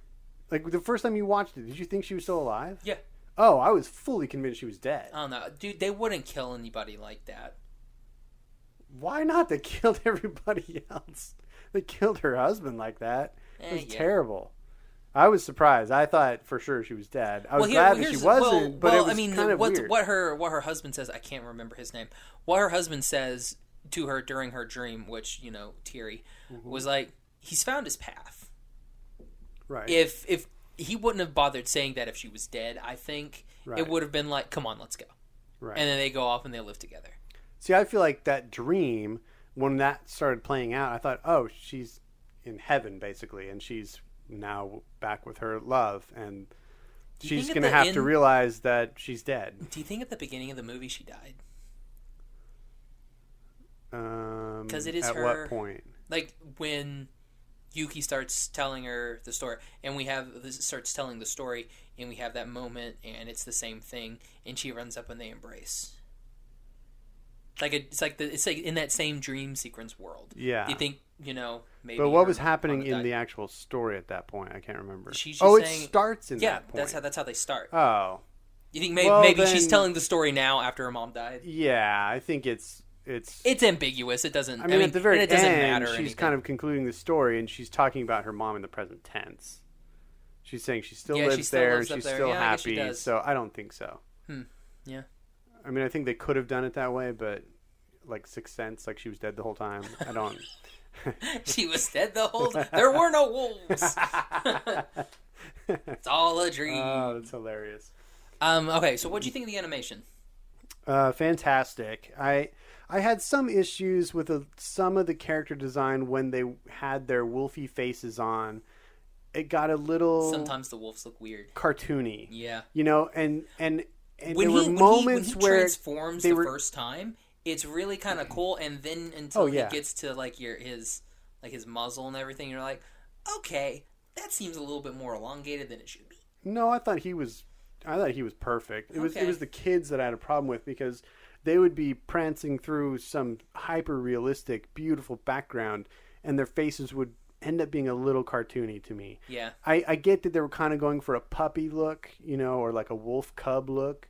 Like the first time you watched it, did you think she was still alive? Yeah. Oh, I was fully convinced she was dead. I don't know, dude. They wouldn't kill anybody like that. Why not? They killed everybody else. They killed her husband like that. It was yeah. terrible. I was surprised. I thought for sure she was dead. I was well, here, glad well, that she wasn't, well, but well, it was I mean, kind the, of what, weird. What her, what her husband says, I can't remember his name, what her husband says to her during her dream, which, you know, Teary, mm-hmm. was like, he's found his path. Right. If if he wouldn't have bothered saying that if she was dead, I think right. it would have been like, come on, let's go. Right. And then they go off and they live together. See, I feel like that dream when that started playing out, I thought, oh, she's in heaven basically, and she's now back with her love, and she's going to have end... to realize that she's dead. Do you think at the beginning of the movie she died? Um, because it is at her. At what point? Like when Yuki starts telling her the story, and we have this starts telling the story, and we have that moment, and it's the same thing, and she runs up and they embrace. Like a, it's like the, it's like in that same dream sequence world. Yeah. Do you think, you know, maybe. But what was happening in the actual story at that point? I can't remember. She's just oh, it saying, starts in yeah, that point. Yeah, that's how that's how they start. Oh. You think maybe well, maybe then, she's telling the story now after her mom died? Yeah, I think it's it's it's ambiguous. It doesn't I mean, I mean at the very it doesn't end, matter she's anything. Kind of concluding the story, and she's talking about her mom in the present tense. She's saying she still yeah, lives she still there, and she's there. still yeah, happy. I she so I don't think so. Hmm. Yeah. I mean, I think they could have done it that way, but like Sixth Sense, like she was dead the whole time. I don't. She was dead the whole time. There were no wolves. It's all a dream. Oh, that's hilarious. Um, okay, so what do you think of the animation? Uh, fantastic. I I had some issues with a, some of the character design when they had their wolfy faces on. It got a little. Sometimes the wolves look weird. Cartoony. Yeah. You know, and and. And when, there he, were moments when he when he where transforms the were... first time, it's really kind of cool. And then until oh, yeah. he gets to like your his like his muzzle and everything, you're like, okay, that seems a little bit more elongated than it should be. No, I thought he was, I thought he was perfect. It okay. was it was the kids that I had a problem with, because they would be prancing through some hyper realistic, beautiful background, and their faces would end up being a little cartoony to me. Yeah, I, I get that they were kind of going for a puppy look, you know, or like a wolf cub look.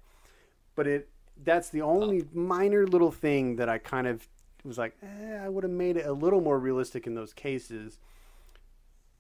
But it that's the only oh. minor little thing that I kind of was like, eh, I would have made it a little more realistic in those cases.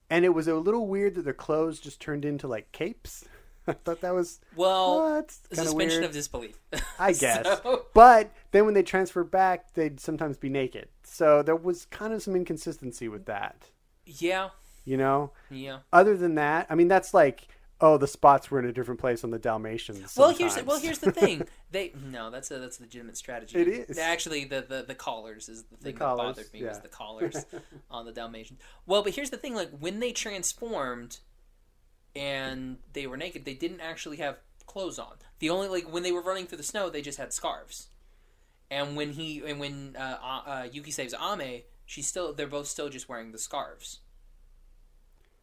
And it was a little weird that their clothes just turned into like capes. I thought that was well what? suspension weird. of disbelief. I guess. So... But then when they transferred back, they'd sometimes be naked. So there was kind of some inconsistency with that. Yeah. You know? Yeah. Other than that, I mean, that's like... Oh, the spots were in a different place on the Dalmatians. Well, here's the, well, here's the thing. They no, that's a that's a legitimate strategy. It is actually the, the, the collars is the thing the collars, that bothered me yeah. was the collars on the Dalmatians. Well, but here's the thing: like when they transformed and they were naked, they didn't actually have clothes on. The only like when they were running through the snow, they just had scarves. And when he and when uh, uh, Yuki saves Ame, she's still they're both still just wearing the scarves.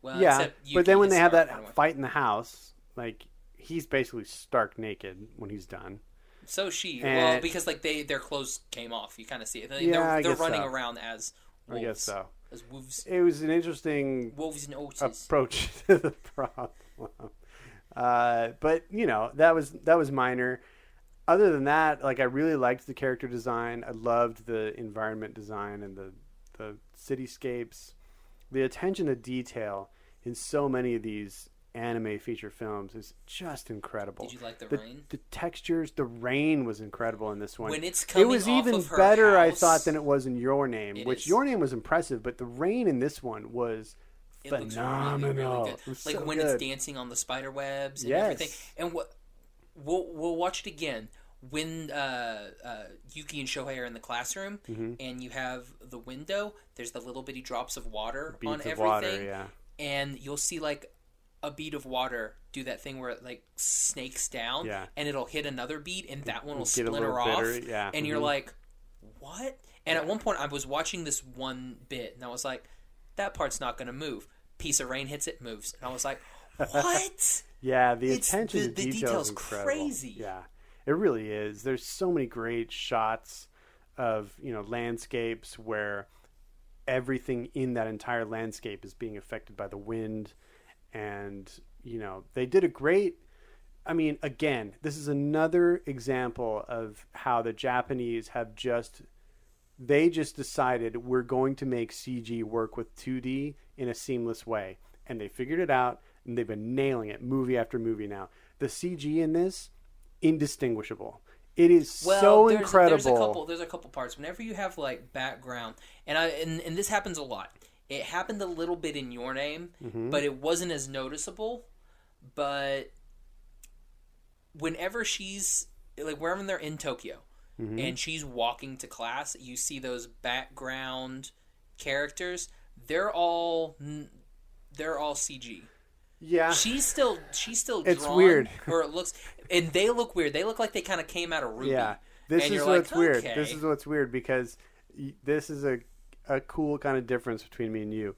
Well, yeah, but then when they have that fight in the house, like he's basically stark naked when he's done. So she, and well, because like they their clothes came off, you kind of see it. They, yeah, they're I they're guess running so. around as wolves. I guess so. As wolves. It was an interesting wolves and oaties. approach to the problem. Uh, but you know that was that was minor. Other than that, like I really liked the character design. I loved the environment design and the the cityscapes. The attention to detail in so many of these anime feature films is just incredible. Did you like the, the rain? The textures, the rain was incredible in this one. When it's coming off of her house. It was even better, I thought, than it was in Your Name, it which is. Your Name was impressive, but the rain in this one was it phenomenal. Really, really good. It was like so when good. It's dancing on the spider webs and yes. everything. And what we'll, we'll watch it again. When uh, uh, Yuki and Shohei are in the classroom, mm-hmm. and you have the window, there's the little bitty drops of water Beats on everything, water, yeah. and you'll see like a bead of water do that thing where it like snakes down, yeah. and it'll hit another bead, and that one will Get splinter off, yeah. and you're mm-hmm. like, what? And yeah. at one point, I was watching this one bit, and I was like, that part's not going to move. Piece of rain hits it, moves, and I was like, what? yeah, the it's, attention the, to the detail is crazy. Yeah. It really is. There's so many great shots of, you know, landscapes where everything in that entire landscape is being affected by the wind. And, you know, they did a great... I mean, again, this is another example of how the Japanese have just... They just decided we're going to make C G work with two D in a seamless way. And they figured it out, and they've been nailing it movie after movie now. The C G in this... indistinguishable. It is well, so there's, incredible. There's a couple. There's a couple parts. Whenever you have like background, and I and, and this happens a lot. It happened a little bit in Your Name, mm-hmm. but it wasn't as noticeable. But whenever she's like, wherever they're in Tokyo, mm-hmm. and she's walking to class, you see those background characters. They're all they're all C G. Yeah, she's still she's still it's drawn, weird, or it looks, and they look weird. They look like they kind of came out of Ruby. Yeah, this and is what's like, weird. Okay. This is what's weird because this is a a cool kind of difference between me and you.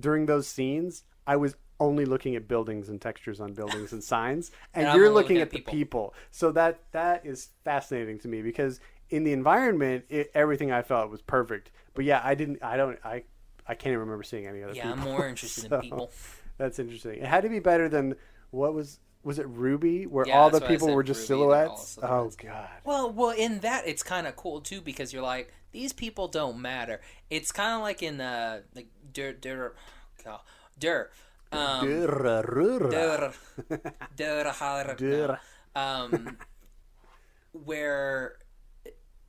During those scenes, I was only looking at buildings and textures on buildings and signs, and, and you're looking, looking at, at people. the people. So that that is fascinating to me because in the environment, it, everything I felt was perfect. But yeah, I didn't. I don't. I I can't even remember seeing any other. Yeah, people. I'm more interested so. in people. That's interesting. It had to be better than what was was it Ruby, where yeah, all the people were just Ruby silhouettes? Oh god. Well, well, in that it's kind of cool too because you're like these people don't matter. It's kind of like in uh like Dur Dur God Dur um Durarara Durarara um where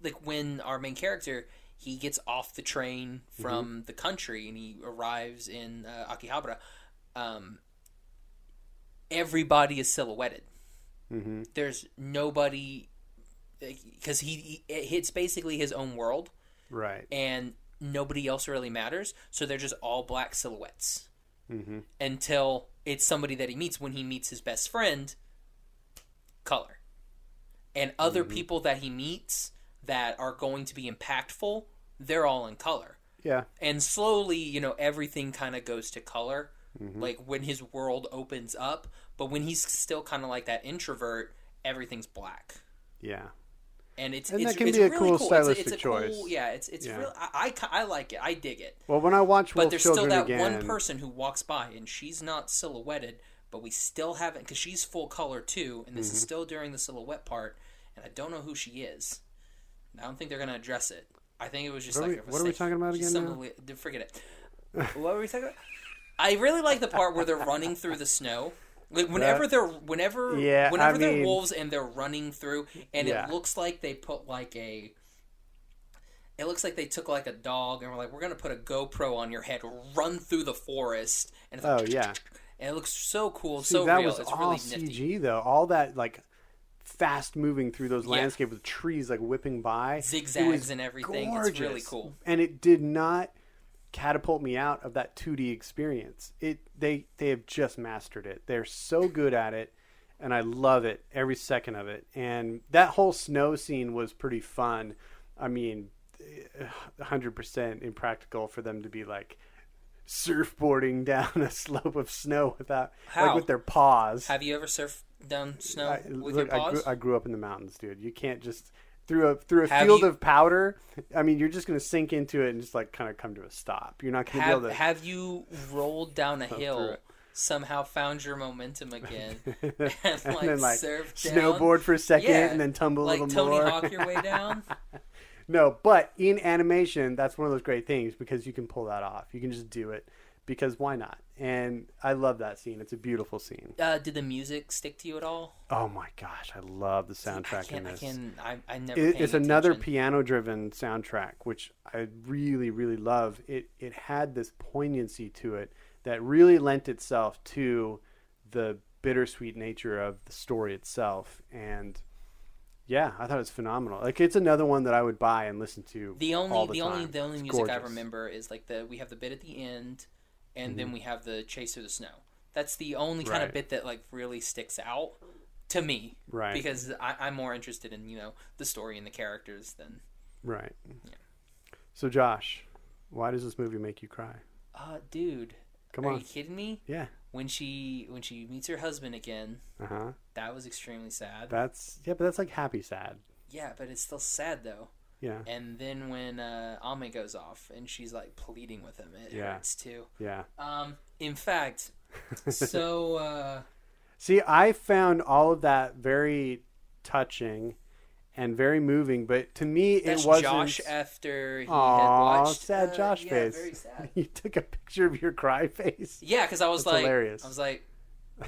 like when our main character he gets off the train from mm-hmm. the country and he arrives in uh, Akihabara. Um, everybody is silhouetted. Mm-hmm. There's nobody because he, he it's basically his own world, right? And nobody else really matters, so they're just all black silhouettes mm-hmm. until it's somebody that he meets. When he meets his best friend, color, and other mm-hmm. people that he meets that are going to be impactful, they're all in color. Yeah, and slowly, you know, everything kind of goes to color. Mm-hmm. Like when his world opens up, but when he's still kind of like that introvert, everything's black. Yeah, and it's and it's, that can it's be a really cool, cool. stylistic it's a, it's a choice. Cool, yeah, it's it's yeah. real. I, I I like it. I dig it. Well, when I watch, Wolf but there's Children still that again... one person who walks by and she's not silhouetted, but we still haven't because she's full color too, and this mm-hmm. is still during the silhouette part, and I don't know who she is. I don't think they're gonna address it. I think it was just what like are we, what are we talking about again? Now? Forget it. What were we talking about? I really like the part where they're running through the snow. Like whenever that, they're whenever yeah, whenever I they're mean, wolves and they're running through and yeah. it looks like they put like a it looks like they took like a dog and were like, we're gonna put a GoPro on your head, run through the forest and it's like, oh yeah. And it looks so cool, See, so that real. Was it's all really nifty. C G though. All that like fast moving through those yeah. landscapes with trees like whipping by. Zigzags and everything. Gorgeous. It's really cool. And it did not catapult me out of that two D experience. It they they have just mastered it. They're so good at it, and I love it every second of it. And that whole snow scene was pretty fun. I mean, one hundred percent impractical for them to be like surfboarding down a slope of snow without How? like with their paws. Have you ever surfed down snow I, with look, your paws? I grew, I grew up in the mountains, dude. You can't just Through a through a have field you, of powder, I mean, you're just gonna sink into it and just like kind of come to a stop. You're not gonna have, be able to. Have you rolled down a hill, somehow found your momentum again, and, and like, then, like surfed down, snowboard for a second, yeah, and then tumble like a little Tony more. Like Tony Hawk your way down. No, but in animation, that's one of those great things because you can pull that off. You can just do it because why not? And I love that scene. It's a beautiful scene. Uh, did the music stick to you at all? Oh my gosh, I love the soundtrack See, I in this. I can, I, I never. It, it's another piano-driven soundtrack, which I really, really love. It it had this poignancy to it that really lent itself to the bittersweet nature of the story itself. And yeah, I thought it was phenomenal. Like it's another one that I would buy and listen to. The only, all the, the time. only, the only it's music gorgeous. I remember is like the we have the bit at the end. And mm-hmm. then we have the chase through the snow. That's the only kind right. of bit that like really sticks out to me, right? Because I, I'm more interested in you know the story and the characters than right. Yeah. So Josh, why does this movie make you cry? Uh, dude, come on, are you kidding me? Yeah. When she when she meets her husband again, uh huh. That was extremely sad. That's yeah, but that's like happy sad. Yeah, but it's still sad though. Yeah. And then when uh, Ame goes off and she's like pleading with him, it yeah. hurts too. Yeah. Um. In fact, so. Uh, See, I found all of that very touching, and very moving. But to me, it wasn't. Josh after he Aww, had watched. sad uh, Josh yeah, face. Very sad. You took a picture of your cry face. Yeah, because I was That's like, hilarious. I was like,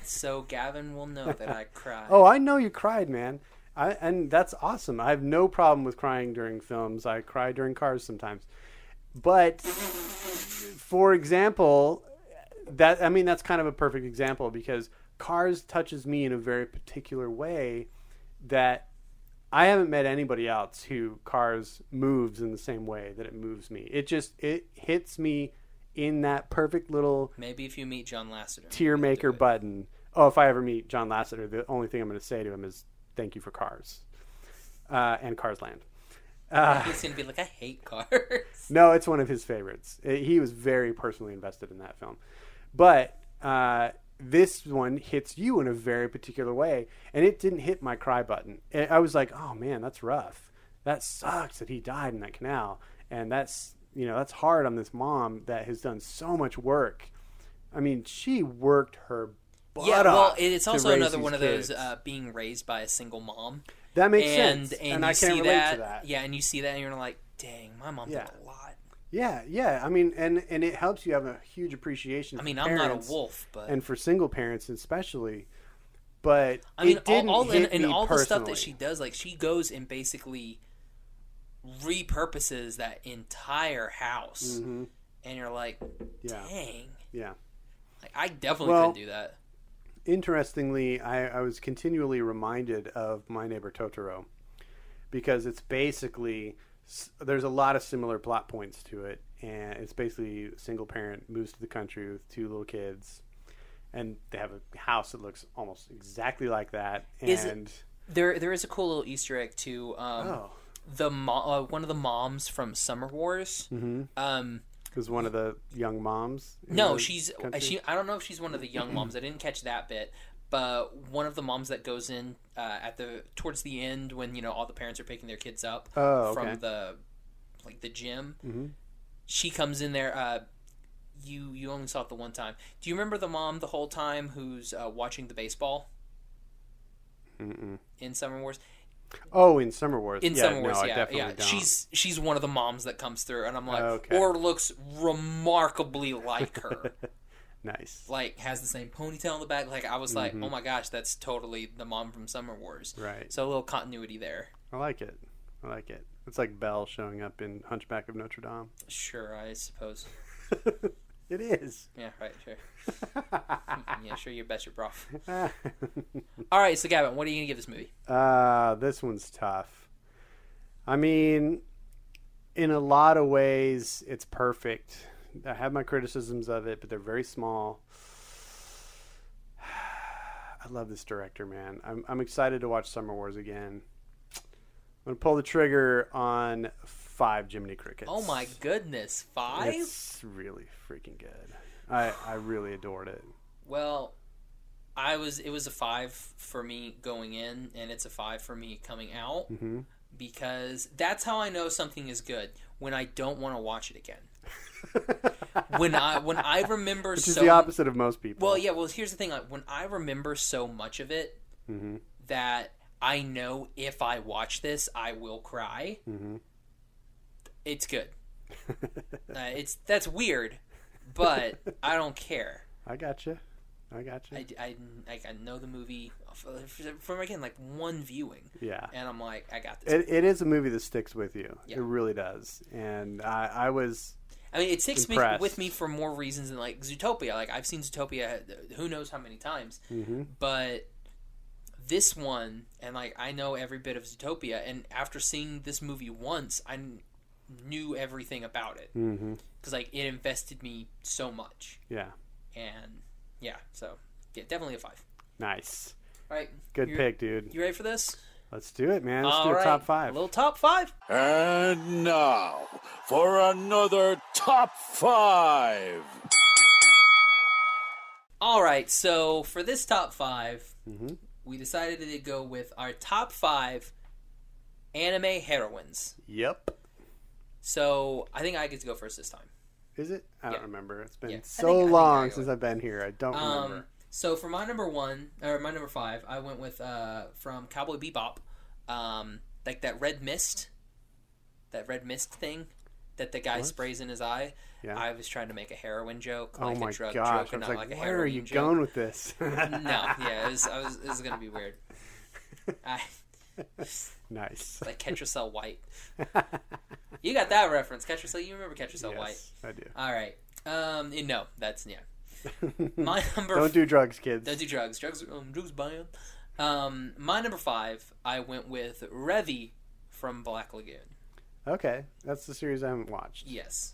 so Gavin will know that I cried. Oh, I know you cried, man. I, and that's awesome. I have no problem with crying during films. I cry during Cars sometimes. But, for example, that I mean, that's kind of a perfect example because Cars touches me in a very particular way that I haven't met anybody else who Cars moves in the same way that it moves me. It just, it hits me in that perfect little... Maybe if you meet John Lasseter. Tear maker button. Oh, if I ever meet John Lasseter, the only thing I'm going to say to him is, thank you for Cars. Uh, and Cars Land. Uh, He's going to be like, I hate Cars. No, it's one of his favorites. It, he was very personally invested in that film. But... Uh, this one hits you in a very particular way, and it didn't hit my cry button. I was like, oh man, that's rough. That sucks that he died in that canal. And that's, you know, that's hard on this mom that has done so much work. I mean, she worked her butt yeah, off. Yeah, well, it's also another one kids. of those uh, being raised by a single mom. That makes and, sense. And, and I can relate that, to that. Yeah, and you see that and you're like, dang, my mom yeah. did a lot. Yeah, yeah. I mean, and, and it helps you have a huge appreciation for I mean, I'm not a wolf, but... And for single parents especially, but I mean, it didn't all, all, hit and, and me all the stuff that she does, like, she goes and basically repurposes that entire house. Mm-hmm. And you're like, dang. Yeah. yeah. Like, I definitely well, couldn't do that. Interestingly, I, I was continually reminded of My Neighbor Totoro, because it's basically... There's a lot of similar plot points to it, and it's basically a single parent moves to the country with two little kids, and they have a house that looks almost exactly like that. And is it, there, there is a cool little Easter egg to um, oh. the mo- uh, one of the moms from Summer Wars. Mm-hmm. Um, was one of the young moms? No, she's country? she. I don't know if she's one of the young moms. I didn't catch that bit. But one of the moms that goes in uh, at the towards the end when, you know, all the parents are picking their kids up oh, okay. from the like the gym, mm-hmm. she comes in there. Uh, you you only saw it the one time. Do you remember the mom the whole time who's uh, watching the baseball? Mm-mm. In Summer Wars. Oh, in Summer Wars. In yeah, Summer Wars, no, yeah, yeah. Don't. She's she's one of the moms that comes through, and I'm like, okay. or looks remarkably like her. Nice. Like, has the same ponytail in the back. Like, I was like, mm-hmm. oh my gosh, that's totally the mom from Summer Wars. Right. So a little continuity there. I like it. I like it. It's like Belle showing up in Hunchback of Notre Dame. Sure, I suppose. It is. Yeah, right, sure. yeah, sure, you bet your broth. All right, so Gavin, what are you going to give this movie? Uh, this one's tough. I mean, in a lot of ways, it's perfect. I have my criticisms of it, but they're very small. I love this director, man. I'm I'm excited to watch Summer Wars again. I'm going to pull the trigger on five Jiminy Crickets. Oh, my goodness. Five? It's really freaking good. I, I really adored it. Well, I was it was a five for me going in, and it's a five for me coming out, mm-hmm. because that's how I know something is good, when I don't want to watch it again. when I when I remember Which is so, the opposite of most people. Well, yeah. Well, here's the thing. Like, when I remember so much of it, mm-hmm. that I know if I watch this, I will cry. Mm-hmm. It's good. uh, it's that's weird, but I don't care. I gotcha. I gotcha. I, I, I know the movie from, again, like one viewing. Yeah. And I'm like, I got this. It, it is a movie that sticks with you. Yeah. It really does. And I, I was... I mean, it sticks me, with me for more reasons than, like, Zootopia. Like, I've seen Zootopia who knows how many times. Mm-hmm. But this one, and, like, I know every bit of Zootopia. And after seeing this movie once, I knew everything about it. Because, mm-hmm. like, it invested me so much. Yeah. And, yeah. So, yeah, definitely a five. Nice. All right. Good pick, dude. You ready for this? Let's do it, man. Let's All do a right. top five. A little top five. And now for another top five. All right. So for this top five, mm-hmm. we decided to go with our top five anime heroines. Yep. So I think I get to go first this time. Is it? I yeah. don't remember. It's been yeah. so think, long since I've been here. I don't um, remember. So for my number one, or my number five, I went with, uh, from Cowboy Bebop, um, like that red mist, that red mist thing that the guy what? sprays in his eye. Yeah. I was trying to make a heroin joke, like oh my a drug gosh. joke, and not like, like a heroin joke. Where are you joke. going with this? no, yeah, it was, I was, it was going to be weird. I, nice. Like Catch Yourself White. You got that reference, Catch Yourself, you remember Catch Yourself yes, White. I do. All right. Um, no, that's, yeah. My number. Don't do drugs, kids. Don't do drugs. Drugs, um, drugs, buying. Um, my number five, I went with Revy from Black Lagoon. Okay, that's the series I haven't watched. Yes.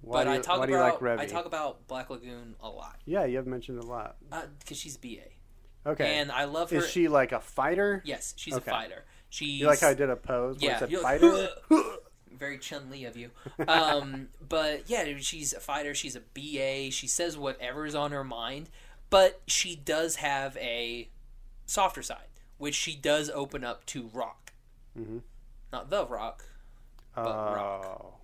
Why but do you, I talk why do you about like Revy? I talk about Black Lagoon a lot. Yeah, you have mentioned a lot. Uh, because she's B A. Okay. And I love her. Is she like a fighter? Yes, she's okay. a fighter. She's... You like how I did a pose? Yeah. It's a you're fighter? Like, very Chun-Li of you. Um, but yeah, she's a fighter. She's a B A. She says whatever's on her mind. But she does have a softer side, which she does open up to Rock. Mm-hmm. Not the Rock, but oh. Rock.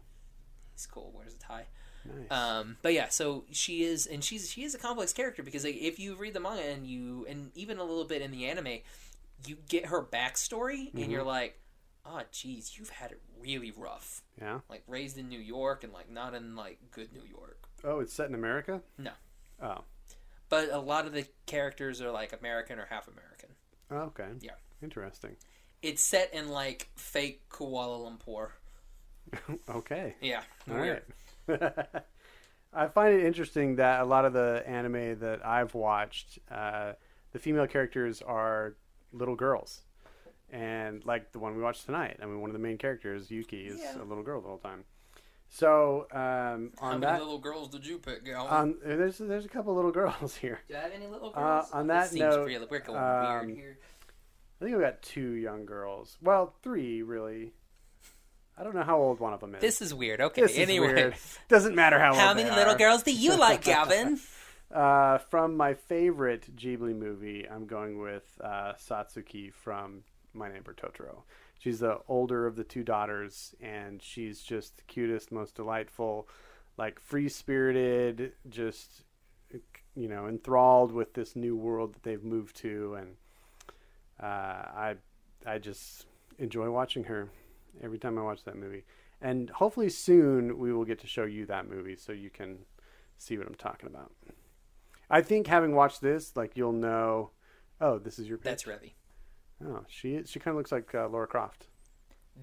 He's cool. Wears a tie. Nice. Um, but yeah, so she is, and she's she is a complex character because like, if you read the manga and you, and even a little bit in the anime, you get her backstory, mm-hmm. and you're like, oh, geez, you've had it really rough. Yeah. Like raised in New York and like not in like good New York. Oh, it's set in America? No. Oh. But a lot of the characters are like American or half American. Oh, okay. Yeah. Interesting. It's set in like fake Kuala Lumpur. Okay. Yeah. All weird. Right. I find it interesting that a lot of the anime that I've watched, uh, the female characters are little girls. And like the one we watched tonight, I mean, one of the main characters, Yuki, is yeah. a little girl the whole time. So um, on how many that, little girls did you pick, Gal? Um, there's there's a couple little girls here. Do I have any little girls? Uh, on that seems note, real. We're going um, weird here. I think we got two young girls. Well, three really. I don't know how old one of them is. This is weird. Okay, this anyway, is weird. Doesn't matter how. How old many they little are. Girls do you like, Gavin? uh, from my favorite Ghibli movie, I'm going with uh, Satsuki from My Neighbor Totoro. She's the older of the two daughters, and she's just the cutest, most delightful, like free-spirited, just, you know, enthralled with this new world that they've moved to. And uh, I I just enjoy watching her every time I watch that movie. And hopefully soon we will get to show you that movie so you can see what I'm talking about. I think having watched this, like, you'll know, oh, this is your pick. That's Revy. Oh, she she kind of looks like uh, Lara Croft.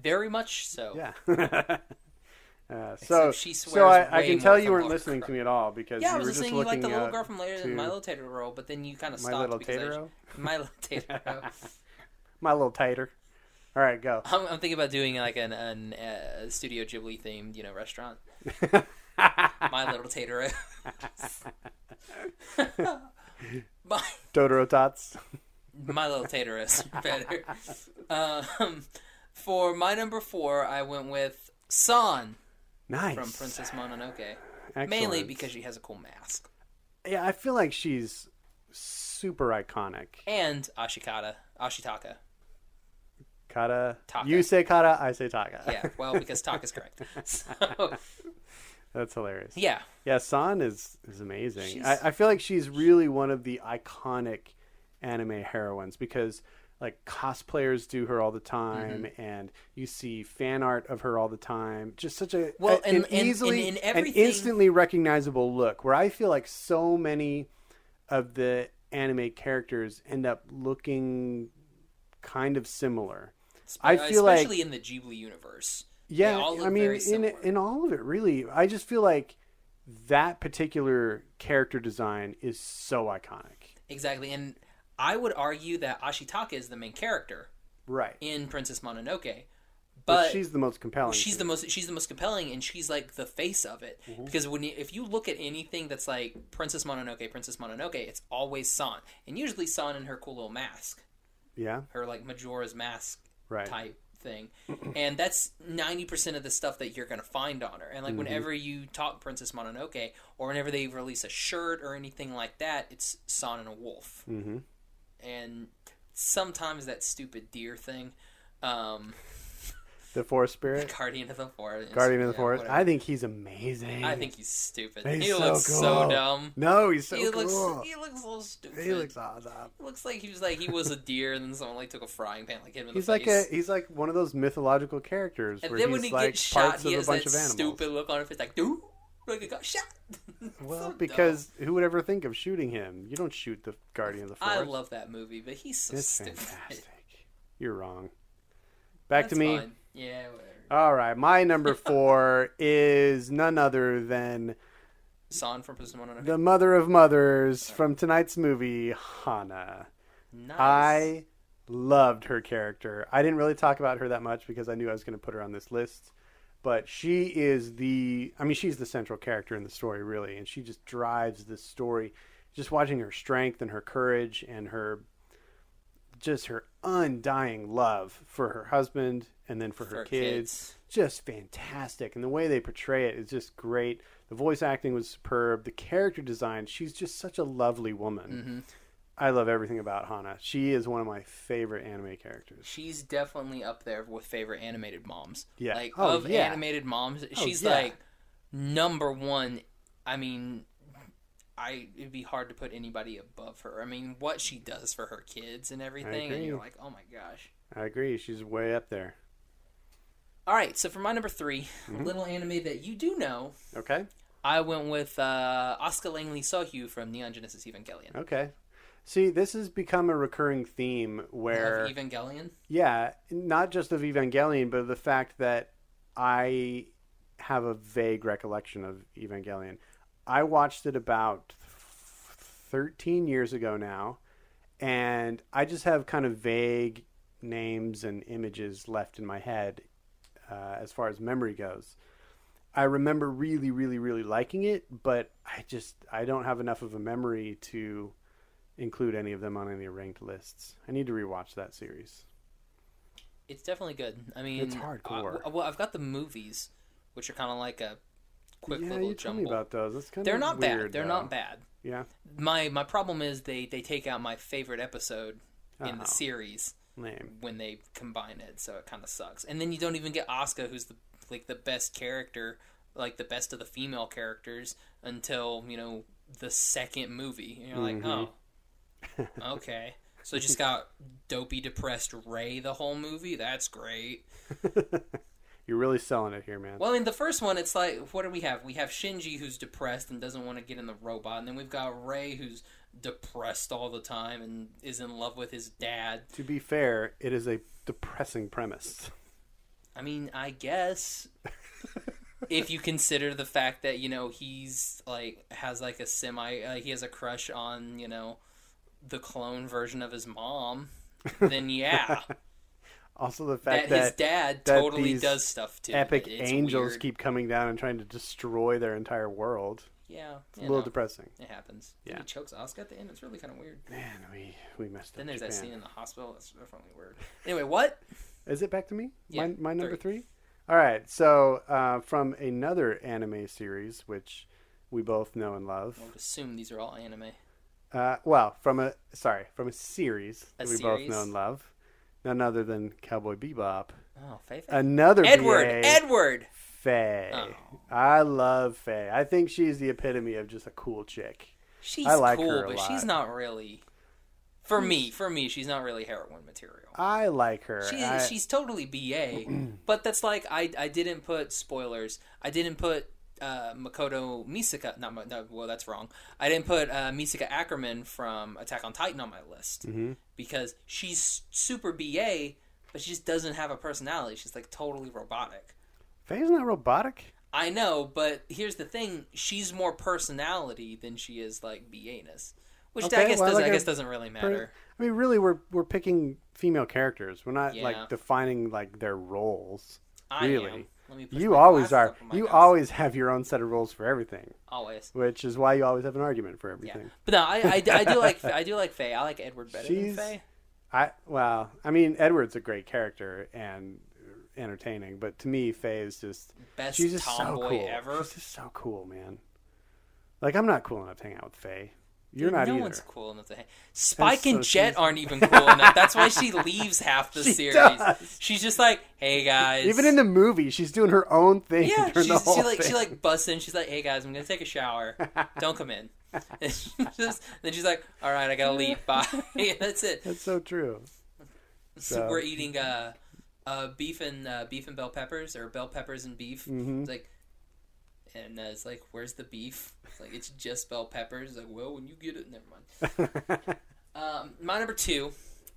Very much so. Yeah. uh, so she swears so I, I can tell you weren't Lara listening Croft. To me at all because yeah, you I was were just looking at... Yeah, I was listening you like the little girl from later to... My Little Totoro, but then you kind of stopped. My Little Totoro? Just... My Little Totoro. My Little Tater. All right, go. I'm, I'm thinking about doing like an, an uh, Studio Ghibli themed, you know, restaurant. My Little Totoro. My... Totoro Tots. My Little Taterus better. Um, for my number four, I went with San nice. From Princess Mononoke. Excellent. Mainly because she has a cool mask. Yeah, I feel like she's super iconic. And Ashikata. Ashitaka. Kata. Taka. You say Kata, I say Taka. Yeah, well, because Taka's correct. So... That's hilarious. Yeah. Yeah, San is, is amazing. I, I feel like she's really one of the iconic anime heroines because like cosplayers do her all the time, mm-hmm. and you see fan art of her all the time. Just such a well, a, and, an and, easily and, and, and instantly recognizable look. Where I feel like so many of the anime characters end up looking kind of similar. I feel especially like especially in the Ghibli universe. Yeah, I mean, in in all of it, really. I just feel like that particular character design is so iconic. Exactly, and I would argue that Ashitaka is the main character, right? In Princess Mononoke, but, but she's the most compelling. She's the most. She's the most compelling, and she's like the face of it. Mm-hmm. Because when you, if you look at anything that's like Princess Mononoke, Princess Mononoke, it's always San, and usually San in her cool little mask. Yeah, her like Majora's Mask right. type thing, and that's ninety percent of the stuff that you're gonna find on her. And like mm-hmm. whenever you talk Princess Mononoke, or whenever they release a shirt or anything like that, it's San and a wolf. Mm-hmm. And sometimes that stupid deer thing. Um, the forest spirit? The guardian of the forest. Guardian of the yeah, forest. Whatever. I think he's amazing. I think he's stupid. He's he so looks cool. so dumb. No, he's so he cool. Looks, he looks a little stupid. He looks awesome. Looks like he was like he was a deer and then someone like took a frying pan like hit him in he's the like face. A, he's like one of those mythological characters and where then he's when he like gets parts shot, of he has a bunch that of animals. Stupid look on his face like, dude, like I got shot. Well, so because dumb. Who would ever think of shooting him? You don't shoot the Guardian of the Forest. I love that movie, but he's so it's stupid. Fantastic. You're wrong. Back That's to me. Fine. Yeah, whatever. All right, my number four is none other than San from Princess Mononoke. The mother of mothers Sorry. From tonight's movie, Hana. Nice. I loved her character. I didn't really talk about her that much because I knew I was going to put her on this list. But she is the, I mean, she's the central character in the story, really. And she just drives this story. Just watching her strength and her courage and her, just her undying love for her husband and then for, for her kids. kids. Just fantastic. And the way they portray it is just great. The voice acting was superb. The character design, she's just such a lovely woman. Mm-hmm. I love everything about Hana. She is one of my favorite anime characters. She's definitely up there with favorite animated moms. Yeah. Like, oh, of yeah. animated moms, oh, she's yeah. like number one. I mean, I it'd be hard to put anybody above her. I mean, what she does for her kids and everything, and you're like, oh my gosh. I agree. She's way up there. All right, so for my number three, mm-hmm. a little anime that you do know. Okay. I went with uh, Asuka Langley Sohyu from Neon Genesis Evangelion. Okay. See, this has become a recurring theme where... Of Evangelion? Yeah, not just of Evangelion, but of the fact that I have a vague recollection of Evangelion. I watched it about thirteen years ago now, and I just have kind of vague names and images left in my head uh, as far as memory goes. I remember really, really, really liking it, but I just, I don't have enough of a memory to... include any of them on any ranked lists. I need to rewatch that series. It's definitely good. I mean, it's hardcore. Uh, well, I've got the movies, which are kind of like a quick yeah, little you jumble. Yeah, tell me about those. It's kind They're of not weird, bad. They're though. not bad. Yeah. My my problem is they they take out my favorite episode oh, in the series lame. when they combine it, so it kind of sucks. And then you don't even get Asuka, who's the like the best character, like the best of the female characters, until you know the second movie. And you're like, mm-hmm. oh. Okay, so just got dopey depressed Ray the whole movie. That's great. You're really selling it here, man. Well, in the first one, it's like, what do we have? We have Shinji, who's depressed and doesn't want to get in the robot, and then we've got Ray, who's depressed all the time and is in love with his dad. To be fair, it is a depressing premise. I mean, I guess if you consider the fact that, you know, he's like has like a semi uh, he has a crush on, you know, the clone version of his mom, then yeah. Also the fact that, that his dad that totally does stuff too. Epic it, angels weird. keep coming down and trying to destroy their entire world. Yeah. It's a little know, depressing. It happens. Yeah. He chokes Asuka at the end. It's really kind of weird. Man, we, we messed then up Then there's Japan. that scene in the hospital. That's definitely weird. Anyway, what? Is it back to me? Yeah, my, my number three? three? All right. So uh, from another anime series, which we both know and love. I would assume these are all anime. Uh, well, from a sorry, from a series a that we series? both know and love, none other than Cowboy Bebop. Oh, Faye. Faye. Another Edward. B A, Edward. Faye. Oh. I love Faye. I think she's the epitome of just a cool chick. She's I like cool, her a but lot. she's not really. For me, for me, she's not really heroin material. I like her. She's, I... she's totally B A, but that's like I I didn't put spoilers. I didn't put. Uh, Makoto Misaka, not no, well, that's wrong. I didn't put uh, Misaka Ackerman from Attack on Titan on my list mm-hmm. because she's super B A, but she just doesn't have a personality. She's like totally robotic. Faye's not robotic. I know, but here's the thing: she's more personality than she is like B A-ness, which okay, I guess well, doesn't. Like I guess a, doesn't really matter. I mean, really, we're we're picking female characters. We're not yeah. like defining like their roles. I really. Am. Let me you always are. You notes. always have your own set of rules for everything. Always. Which is why you always have an argument for everything. Yeah. But no, I, I, I do like I do like Faye. I like Edward better She's, than Faye. I well, I mean, Edward's a great character and entertaining, but to me, Faye is just best she's just tomboy so cool. ever. She's just so cool, man. Like I'm not cool enough to hang out with Faye. You're Dude, not no either. one's cool enough to hang. Spike so and Jet she's... aren't even cool enough. That's why she leaves half the she series. Does. She's just like, "Hey guys." Even in the movie, she's doing her own thing. Yeah, she's, the whole she like thing. she like busts in. She's like, "Hey guys, I'm gonna take a shower. Don't come in." And she just, then she's like, "All right, I gotta leave. Bye." Yeah, that's it. That's so true. So, so. We're eating uh, uh, beef and uh, beef and bell peppers, or bell peppers and beef. Mm-hmm. It's like. And uh, it's like, where's the beef? It's like, it's just bell peppers. It's like, well, when you get it, never mind. um, my number two,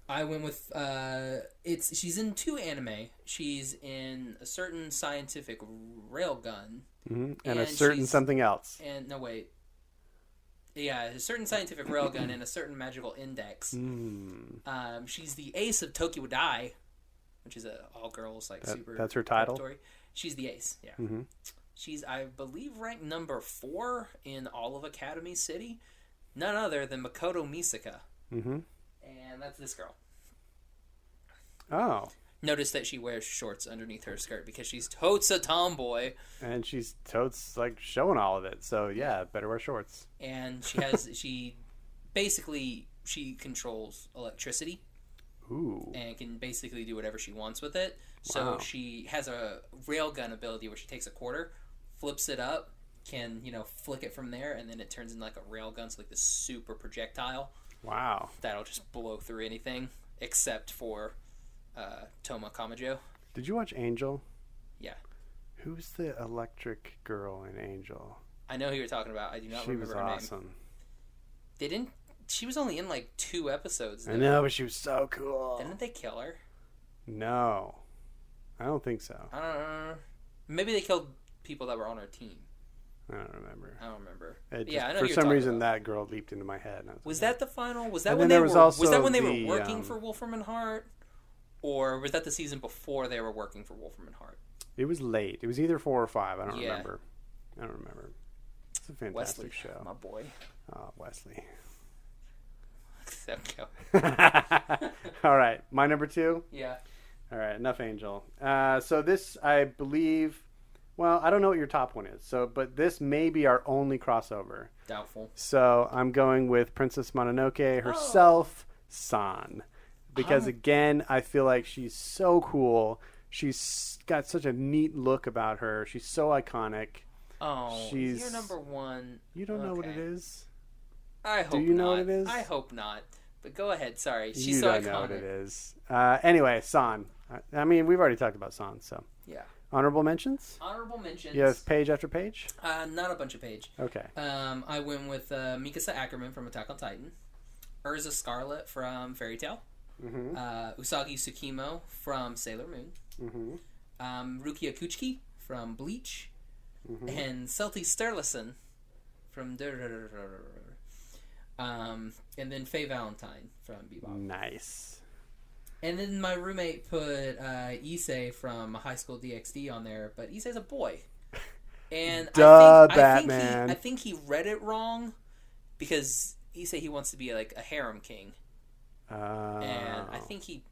I went with, uh, it's she's in two anime. She's in A Certain Scientific Railgun. Mm-hmm. And, and A Certain Something Else. And, no, wait. Yeah, A Certain Scientific Railgun and A Certain Magical Index. Mm. Um, she's the ace of Tokyo Dai, which is a all girls like that, super. That's her title. Story. She's the ace. Yeah. Mm-hmm. She's, I believe, ranked number four in all of Academy City. None other than Makoto Misaka. Mm-hmm. And that's this girl. Oh. Notice that she wears shorts underneath her skirt because she's totes a tomboy. And she's totes, like, showing all of it. So, yeah, better wear shorts. And she has, she, basically, she controls electricity. Ooh. And can basically do whatever she wants with it. So wow. She has a railgun ability where she takes a quarter, flips it up, can, you know, flick it from there, and then it turns into, like, a railgun, so, like, this super projectile. Wow. That'll just blow through anything except for... Uh, Toma Kamajo. Did you watch Angel? Yeah. Who's the electric girl in Angel? I know who you're talking about. I do not she remember her awesome. name. She was awesome. They didn't... She was only in like two episodes. Though. I know, but she was so cool. Didn't they kill her? No. I don't think so. I don't know. Maybe they killed people that were on her team. I don't remember. I don't remember. Just, yeah, I know for some reason about. that girl leaped into my head. Was, was that the final? Was that and when they was were was that when they the, were working um, for Wolfram and Hart? Or was that the season before they were working for Wolfram and Hart? It was late. It was either four or five. I don't yeah. remember. I don't remember. It's a fantastic Wesley, show. My boy. Oh, Wesley. Except go. All right. My number two? Yeah. All right. Enough Angel. Uh, so this, I believe, well, I don't know what your top one is. So, but this may be our only crossover. Doubtful. So I'm going with Princess Mononoke herself, oh. San. Because, again, I feel like she's so cool. She's got such a neat look about her. She's so iconic. Oh, she's your number one. You don't okay. know what it is? I hope not. Do you not. know what it is? I hope not. But go ahead. Sorry. She's you so don't iconic. know what it is. Uh, anyway, San. I mean, we've already talked about San, so. Yeah. Honorable mentions? Honorable mentions. You have page after page? Uh, not a bunch of page. Okay. Um, I went with uh, Mikasa Ackerman from Attack on Titan. Urza Scarlet from Fairy Tail. Mm-hmm. Uh, Usagi Tsukimo from Sailor Moon, mm-hmm. um, Rukia Kuchiki from Bleach, mm-hmm. and Selty Sterlison from Durarara, um, and then Faye Valentine from Bebop. Nice. And then my roommate put uh, Issei from High School D X D on there, but Issei's a boy, and Duh, I think, Batman. I think, he, I think he read it wrong because Issei he wants to be like a harem king. Uh, and I think he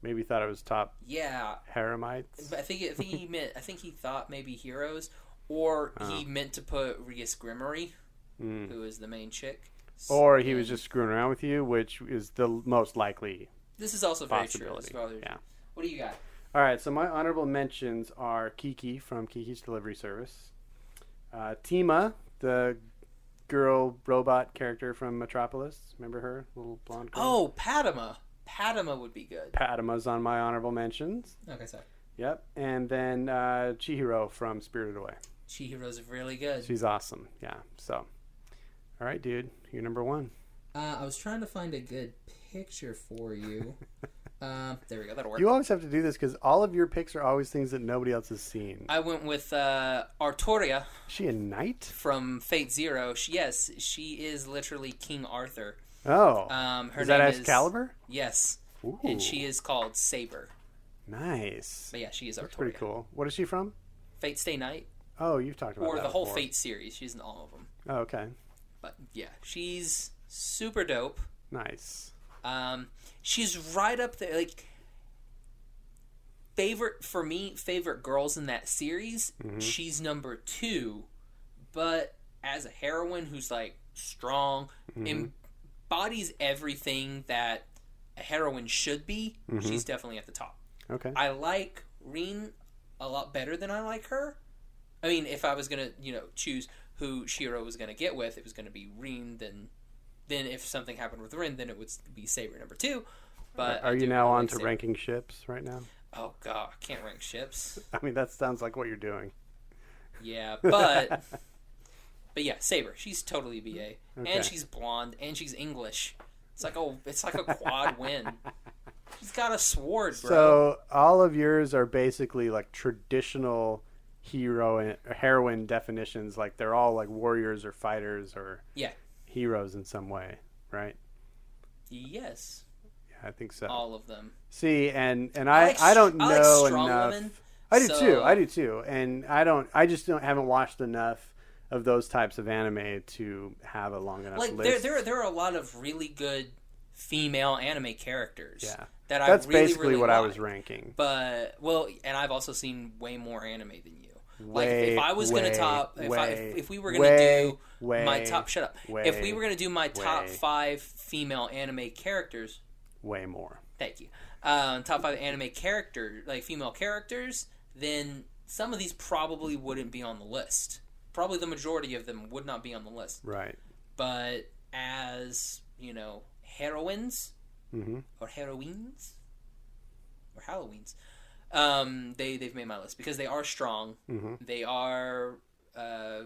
maybe thought it was top yeah haremites. But I think I think he meant I think he thought maybe heroes, or uh. he meant to put Rhys Grimmery, mm. who is the main chick. Or he and, was just screwing around with you, which is the most likely. This is also very true. Yeah. What do you got? All right, so my honorable mentions are Kiki from Kiki's Delivery Service, uh, Tima, the girl robot character from Metropolis. Remember her? Little blonde girl. Oh, Padma. Padma would be good. Padma's on my honorable mentions. Okay, sorry. Yep. And then uh, Chihiro from Spirited Away. Chihiro's really good. She's awesome. Yeah. So, all right, dude. You're number one. Uh, I was trying to find a good picture for you. uh, there we go. That'll work. You always have to do this because all of your picks are always things that nobody else has seen. I went with uh, Artoria. Is she a knight? From Fate Zero. She, yes, she is literally King Arthur. Oh. Um, her is name that Excalibur? Is, yes. Ooh. And she is called Saber. Nice. But yeah, she is Artoria. That's pretty cool. What is she from? Fate Stay Night. Oh, you've talked about or that Or the whole before. Fate series. She's in all of them. Oh, okay. But yeah, she's... super dope. Nice. Um, she's right up there. Like, favorite, for me, favorite girls in that series, mm-hmm. she's number two. But as a heroine who's, like, strong, mm-hmm. embodies everything that a heroine should be, mm-hmm. she's definitely at the top. Okay. I like Rin a lot better than I like her. I mean, if I was going to, you know, choose who Shiro was going to get with, it was going to be Rin, then... Then if something happened with Rin, then it would be Saber number two. But are you now on to ranking ships right now? Oh, God. I can't rank ships. I mean, that sounds like what you're doing. Yeah, but... but yeah, Saber. She's totally B A. Okay. And she's blonde. And she's English. It's like a, it's like a quad win. She's got a sword, bro. So all of yours are basically like traditional... hero and heroine definitions. Like, they're all like warriors or fighters or... Yeah. heroes in some way, right? Yes. Yeah, I think so. All of them. See, and, and I, I, like, I don't know I like strong enough. Women, I do so... too. I do too. And I don't. I just don't. Haven't watched enough of those types of anime to have a long enough like, list. Like there, there, there are a lot of really good female anime characters. Yeah. That That's I really, basically really what like. I was ranking. But well, and I've also seen way more anime than you. Like way, if I was way, gonna top, if, way, I, if, if we were gonna way, do way, my top, shut up. Way, if we were gonna do my top way, five female anime characters, way more. Thank you. Um, top five anime character, like female characters, then some of these probably wouldn't be on the list. Probably the majority of them would not be on the list. Right. But as you know, heroines mm-hmm. or heroines or Halloweens. Um, they, they've made my list because they are strong. Mm-hmm. They are, uh,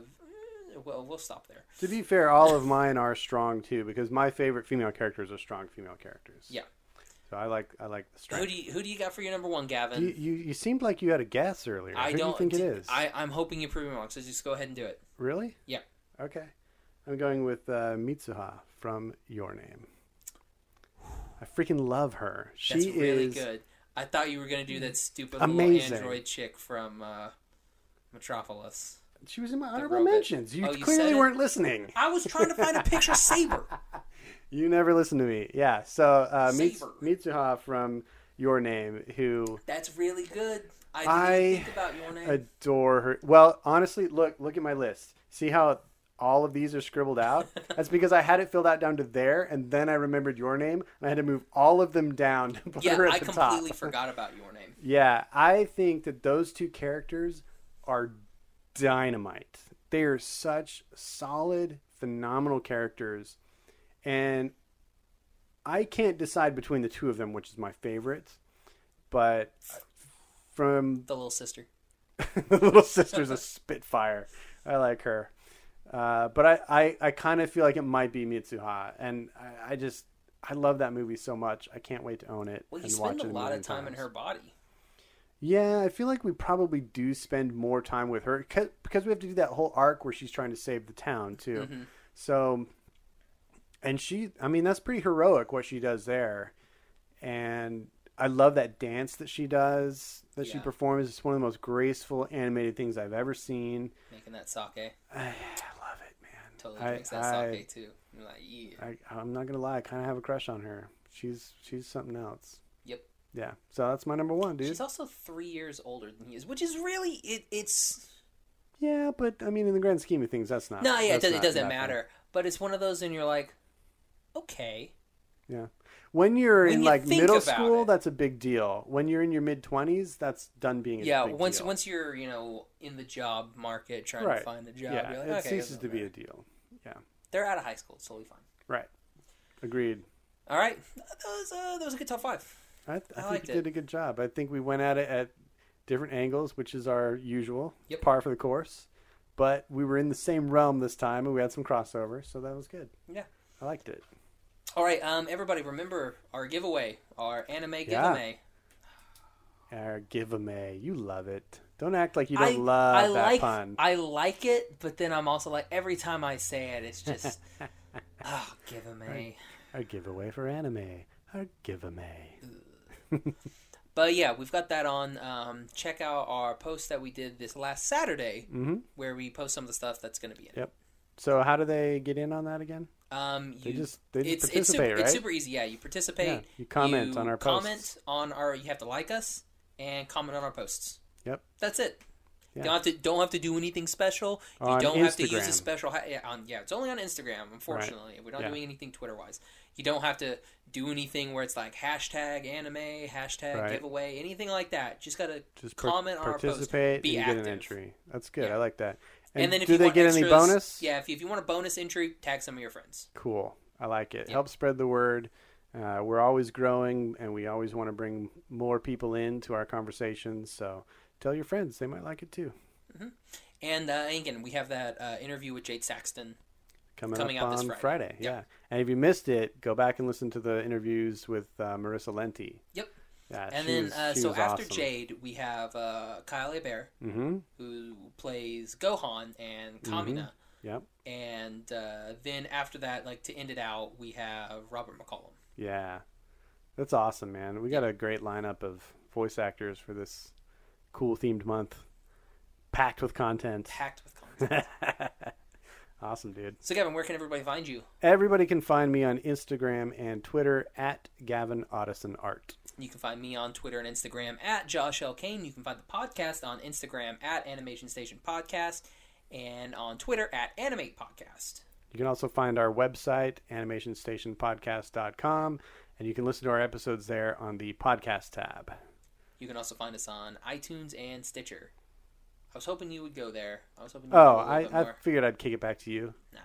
well, we'll stop there. To be fair, all of mine are strong too, because my favorite female characters are strong female characters. Yeah. So I like, I like the strength. Who do you, who do you got for your number one, Gavin? You, you, you seemed like you had a guess earlier. I who don't do you think do, it is. I, I'm hoping you prove me wrong. So just go ahead and do it. Really? Yeah. Okay. I'm going with, uh, Mitsuha from Your Name. I freaking love her. She That's really is good. I thought you were going to do that stupid Amazing. little android chick from uh, Metropolis. She was in my honorable mentions. You, oh, you clearly weren't listening. I was trying to find a picture of Saber. You never listen to me. Yeah. So uh, Mits- Mitsuha from Your Name, who... That's really good. I, I think about Your Name. Adore her. Well, honestly, look, look at my list. See how... all of these are scribbled out. That's because I had it filled out down to there, and then I remembered Your Name, and I had to move all of them down to put yeah, her at I the top. Yeah, I completely forgot about Your Name. Yeah, I think that those two characters are dynamite. They are such solid, phenomenal characters, and I can't decide between the two of them, which is my favorite, but from... The little sister. The little sister's a spitfire. I like her. Uh, but I, I, I kind of feel like it might be Mitsuha, and I, I just I love that movie so much. I can't wait to own it. Well, you and spend watch a lot of time times. in her body. Yeah, I feel like we probably do spend more time with her because we have to do that whole arc where she's trying to save the town too. Mm-hmm. So, and she, I mean, that's pretty heroic what she does there, and I love that dance that she does, that yeah. she performs. It's one of the most graceful animated things I've ever seen. Making that sake. I, I love it, man. Totally I, makes that I, sake, too. I'm like, yeah. I, I'm not going to lie. I kind of have a crush on her. She's she's something else. Yep. Yeah. So that's my number one, dude. She's also three years older than he is, which is really, it, it's... Yeah, but, I mean, in the grand scheme of things, that's not... No, yeah, it, does, not, it doesn't matter. Thing. But it's one of those and you're like, okay. Yeah. When you're when in you like middle school, it. that's a big deal. When you're in your mid twenties, that's done being a yeah, big once, deal. Yeah, once once you're you know in the job market trying right. to find a job, yeah, you're like, it okay, ceases to matter. be a deal. Yeah, they're out of high school, it's totally fine. Right, agreed. All right, that was uh, that was a good top five. I, I, I think you did it. a good job. I think we went at it at different angles, which is our usual yep. par for the course. But we were in the same realm this time, and we had some crossover, so that was good. Yeah, I liked it. All right, um, everybody, remember our giveaway, our anime giveaway. Yeah. Our giveaway. You love it. Don't act like you don't I, love I that like, pun. I like it, but then I'm also like, every time I say it, it's just, oh, giveaway. Our, our giveaway for anime. Our giveaway. But, yeah, we've got that on. Um, check out our post that we did this last Saturday mm-hmm. where we post some of the stuff that's going to be in yep. it. Yep. So how do they get in on that again? Um, you, they just, they just it's, participate, it's super, right? It's super easy, yeah. You participate. Yeah, you comment you on our posts. Comment on our, you have to like us and comment on our posts. Yep. That's it. Yeah. You don't have to, don't have to do anything special. You on don't Instagram. have to use a special, yeah, on, yeah, it's only on Instagram, unfortunately. Right. We're not yeah. doing anything Twitter-wise. You don't have to do anything where it's like hashtag anime, hashtag right. giveaway, anything like that. Just got to just comment per- on our posts. Participate Be and active. Get an entry. That's good. Yeah. I like that. And, and then if do you they want get extras, any bonus? Yeah, if you, if you want a bonus entry, tag some of your friends. Cool. I like it. Yep. Help spread the word. Uh, we're always growing, and we always want to bring more people into our conversations. So tell your friends. They might like it, too. Mm-hmm. And uh, again, we have that uh, interview with Jade Saxton coming, coming up out on this Friday. Friday yep. Yeah. And if you missed it, go back and listen to the interviews with uh, Marissa Lenti. Yep. Yeah, and then, was, uh, so after awesome. Jade, we have uh, Kyle Hebert, mm-hmm. who plays Gohan and Kamina. Mm-hmm. Yep. And uh, then after that, like to end it out, we have Robert McCallum. Yeah. That's awesome, man. We got yeah. a great lineup of voice actors for this cool themed month. Packed with content. Packed with content. Awesome, dude. So, Gavin, where can everybody find you? Everybody can find me on Instagram and Twitter at Gavin Otteson Art. You can find me on Twitter and Instagram at Josh L. Kane. You can find the podcast on Instagram at Animation Station Podcast and on Twitter at Animate Podcast. You can also find our website, animation station podcast dot com, and you can listen to our episodes there on the podcast tab. You can also find us on iTunes and Stitcher. I was hoping you would go there. I was hoping. You oh, would go I, I figured I'd kick it back to you. No.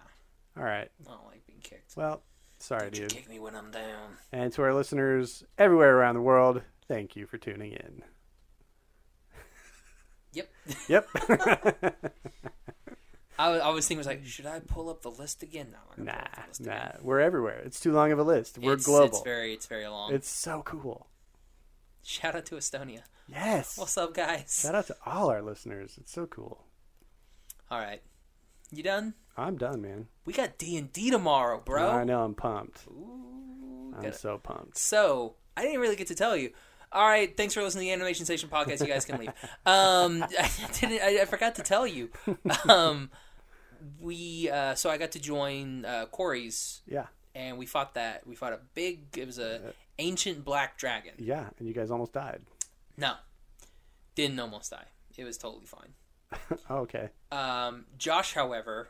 All right. I don't like being kicked. Well, sorry, don't dude. You kick me when I'm down. And to our listeners everywhere around the world, thank you for tuning in. Yep. Yep. I, I was thinking, was like, should I pull up the list again? No, I'm gonna nah, pull up the list nah. Again. We're everywhere. It's too long of a list. We're it's, global. It's very, it's very long. It's so cool. Shout out to Estonia. Yes. What's up, guys? Shout out to all our listeners. It's so cool. All right. You done? I'm done, man. We got D and D tomorrow, bro. I know. I'm pumped. Ooh, I'm so pumped. So, I didn't really get to tell you. All right. Thanks for listening to the Animation Station Podcast. You guys can leave. um, I, didn't, I, I forgot to tell you. Um, we uh, So, I got to join uh, Corey's. Yeah. And we fought that. We fought a big, it was a... Yeah. Ancient black dragon. Yeah, and you guys almost died. No, didn't almost die. It was totally fine. Okay. Um, Josh, however,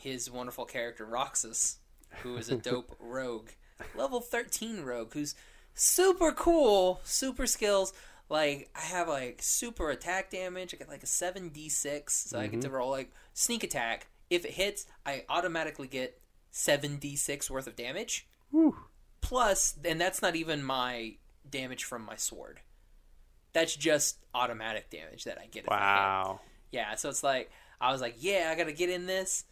his wonderful character Roxas, who is a dope rogue, level thirteen rogue, who's super cool, super skills. Like I have like super attack damage. I get like a seven d six, so mm-hmm. I get to roll like sneak attack. If it hits, I automatically get seven d six worth of damage. Whew. Plus, and that's not even my damage from my sword. That's just automatic damage that I get. Wow. Yeah, so it's like, I was like, yeah, I gotta get in this.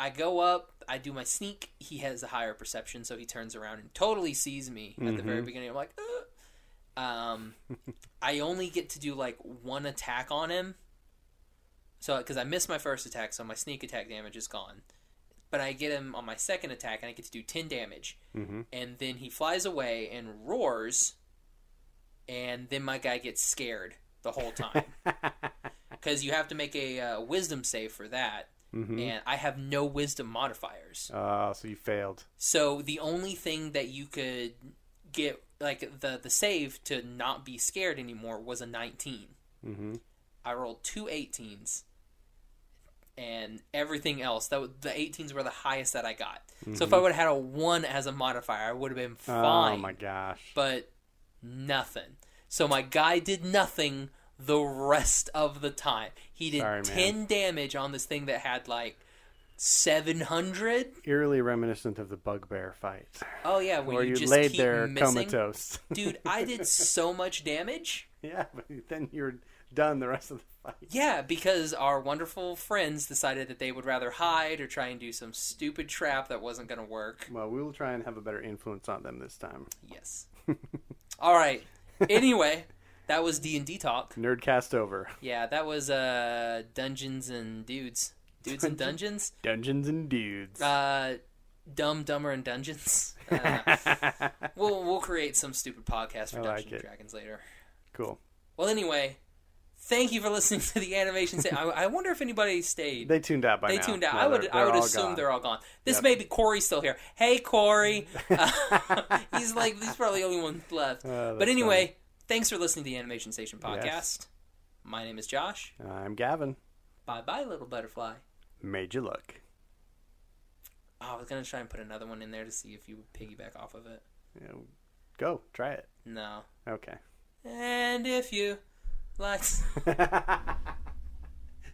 I go up, I do my sneak. He has a higher perception, so he turns around and totally sees me mm-hmm. at the very beginning. I'm like, ugh. Um, I only get to do like one attack on him. So, because I missed my first attack, so my sneak attack damage is gone. But I get him on my second attack, and I get to do ten damage. Mm-hmm. And then he flies away and roars, and then my guy gets scared the whole time. Because you have to make a uh, wisdom save for that, mm-hmm. and I have no wisdom modifiers. Oh, uh, so you failed. So the only thing that you could get, like the, the save to not be scared anymore, was a nineteen. Mm-hmm. I rolled two eighteens. And everything else, that was, the eighteens were the highest that I got. Mm-hmm. So if I would have had a one as a modifier, I would have been fine. Oh, my gosh. But nothing. So my guy did nothing the rest of the time. He did Sorry, ten man. damage on this thing that had, like, seven hundred. Eerily reminiscent of the bugbear fight. Oh, yeah. Where you, you just laid keep there missing. Comatose. Dude, I did so much damage. Yeah, but then you're done the rest of the fight. Yeah, because our wonderful friends decided that they would rather hide or try and do some stupid trap that wasn't going to work. Well, we will try and have a better influence on them this time. Yes. All right. Anyway, that was D and D talk. Nerdcast over. Yeah, that was uh, Dungeons and Dudes. Dudes and Dungeons? Dungeons and Dudes. Uh, Dumb, Dumber, and Dungeons. Uh, we'll, we'll create some stupid podcast for I Dungeons like and Dragons later. Cool. Well, anyway... Thank you for listening to the Animation Station. I, I wonder if anybody stayed. They tuned out by they now. They tuned out. No, I would they're, they're I would assume gone. They're all gone. This yep. may be Corey's still here. Hey, Corey. Uh, he's like, he's probably the only one left. Oh, but anyway, funny. Thanks for listening to the Animation Station Podcast. Yes. My name is Josh. I'm Gavin. Bye-bye, little butterfly. Made you look. Oh, I was going to try and put another one in there to see if you would piggyback off of it. Yeah, go. Try it. No. Okay. And if you... Let's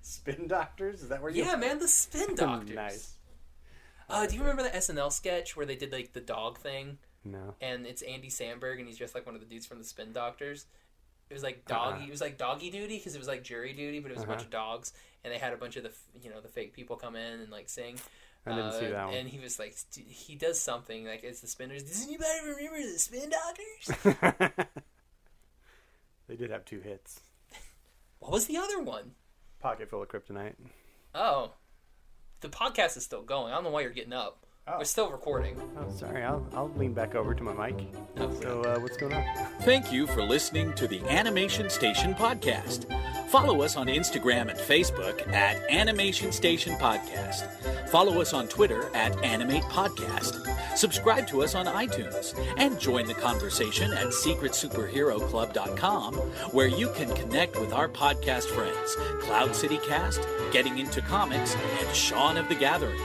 Spin Doctors? Is that where you Yeah, man, the Spin Doctors. Nice. Oh, uh, do you remember the S N L sketch where they did like the dog thing? No. And it's Andy Samberg and he's dressed like one of the dudes from the Spin Doctors. It was like doggy, uh-huh. It was like doggy duty because it was like jury duty, but it was uh-huh. a bunch of dogs and they had a bunch of the, you know, the fake people come in and like sing. I didn't uh, see that one. And he was like, he does something like it's the Spinners. Does anybody remember the Spin Doctors? They did have two hits. What was the other one? Pocket Full of Kryptonite. Oh. The podcast is still going. I don't know why you're getting up. Oh. We're still recording. Oh, sorry. I'll, I'll lean back over to my mic. No, so, uh, what's going on? Thank you for listening to the Animation Station Podcast. Follow us on Instagram and Facebook at Animation Station Podcast. Follow us on Twitter at Animate Podcast. Subscribe to us on iTunes. And join the conversation at secret superhero club dot com, where you can connect with our podcast friends, Cloud City Cast, Getting Into Comics, and Shaun of the Gathering.